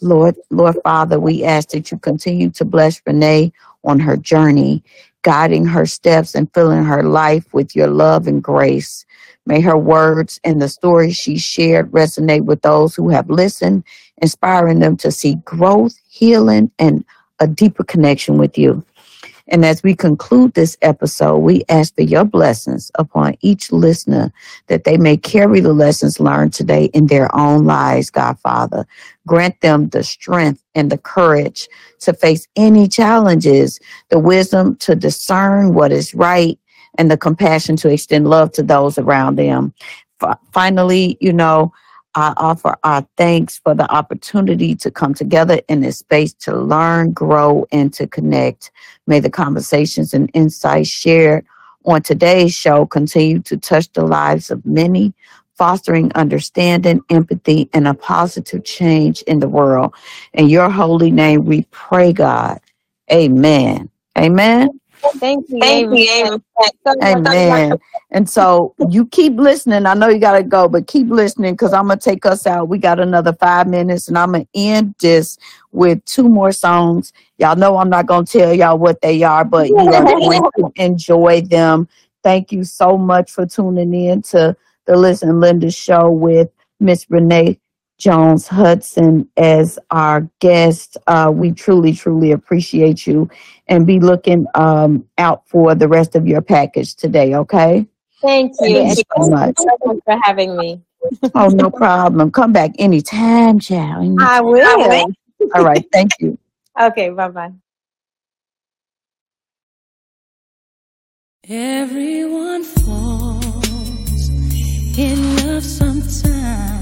Lord Father, we ask that you continue to bless Renea on her journey, guiding her steps and filling her life with your love and grace. May her words and the stories she shared resonate with those who have listened, inspiring them to see growth, healing, and a deeper connection with you. And as we conclude this episode, we ask for your blessings upon each listener, that they may carry the lessons learned today in their own lives, God Father. Grant them the strength and the courage to face any challenges, the wisdom to discern what is right, and the compassion to extend love to those around them. Finally, I offer our thanks for the opportunity to come together in this space to learn, grow, and to connect. May the conversations and insights shared on today's show continue to touch the lives of many, fostering understanding, empathy, and a positive change in the world. In your holy name we pray, God. Amen. Amen. Thank you. Amen. And so you keep listening. I know you got to go, but keep listening, because I'm going to take us out. We got another 5 minutes, and I'm going to end this with two more songs. Y'all know I'm not going to tell y'all what they are, but you are going to enjoy them. Thank you so much for tuning in to the Listen Linda show with Miss Renea Jones Hudson as our guest. We truly, truly appreciate you, and be looking out for the rest of your package today, okay? Thank you so much for having me. Oh, no problem. Come back anytime, child. Anytime. I will. All right. Thank you. Okay. Bye-bye. Everyone falls in love sometimes.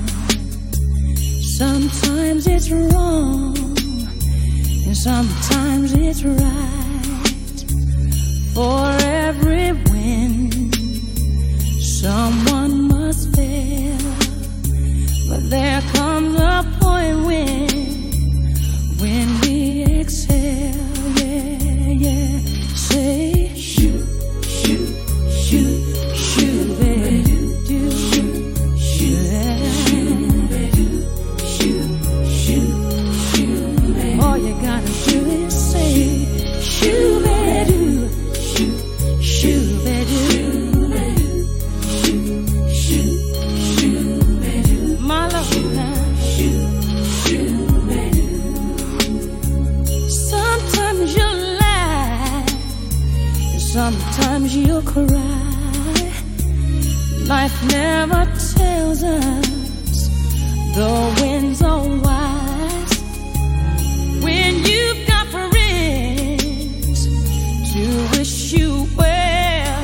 Sometimes it's wrong, and sometimes it's right. For every win, someone must fail. But there comes a point when we exhale, yeah. Say, shoot, shoot, shoot, shoot, baby. Shoo-be-doo, shoo, shoo-be-doo, shoo, shoo, shoo-be-doo, my love, shoo, shoo-be-doo. Sometimes you lie, sometimes you cry. Life never tells us the winds are wise. When you've got friends to wish you well,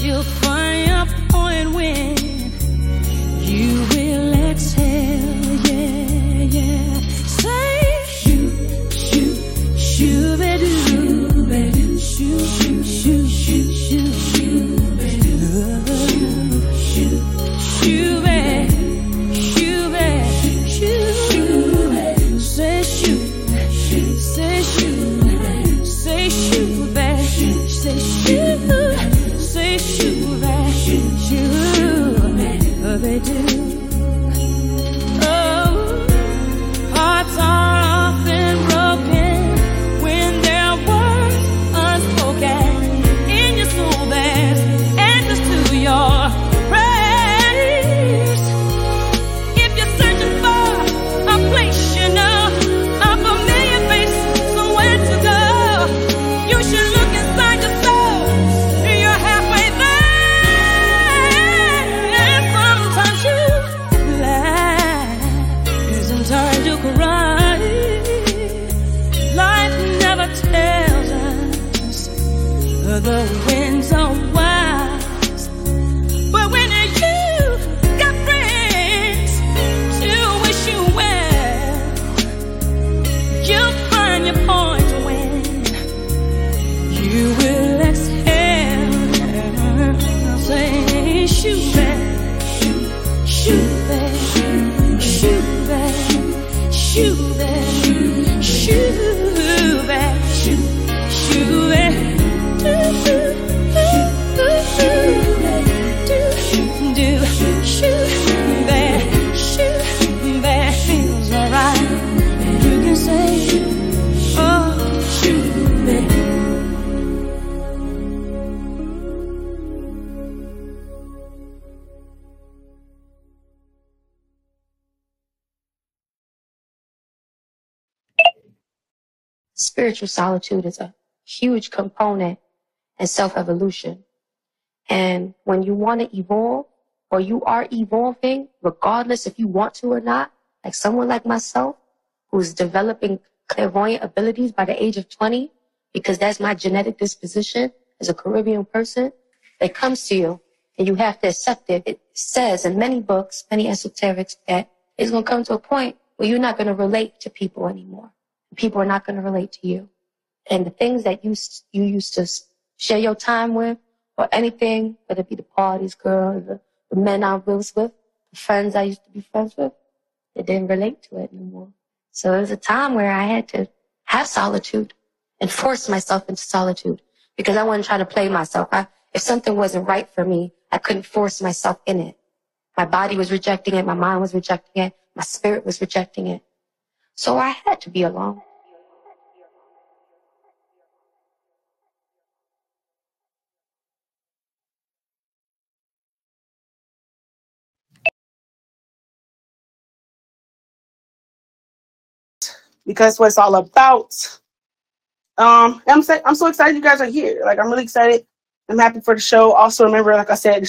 you'll find a point when you will exhale, yeah, yeah. Say, shoot, shoot, shoot, baby, shoot, baby, shoot, shoot, shoot, shoot, shoot, shoot, baby, shoot, shoot, baby, shoot, baby, shoot. Say shoot that, shoot, they do. Oh, hearts are often broken when their words unspoken. In your soul there's answers to your prayers. If you're searching for a place you know, the winds are wise. But when you got friends to wish you well, you'll find your point when you will exhale. Say, shoot that, shoot, shoot that, shoot that, shoot that, shoot that, shoot, shoot that. Do, do, do, do, shoot, that feels alright. spiritual solitude is a huge component in self-evolution. And when you want to evolve, or you are evolving, regardless if you want to or not, like someone like myself, who's developing clairvoyant abilities by the age of 20, because that's my genetic disposition as a Caribbean person, that comes to you, and you have to accept it. It says in many books, many esoterics, that it's going to come to a point where you're not going to relate to people anymore. People are not going to relate to you. And the things that you used to share your time with, or anything, whether it be the parties, girls, the men I was with, the friends I used to be friends with, they didn't relate to it anymore. So it was a time where I had to have solitude and force myself into solitude, because I wasn't trying to play myself. If something wasn't right for me, I couldn't force myself in it. My body was rejecting it. My mind was rejecting it. My spirit was rejecting it. So I had to be alone. Because what it's all about. I'm so excited you guys are here. Like, I'm really excited. I'm happy for the show. Also, remember, like I said,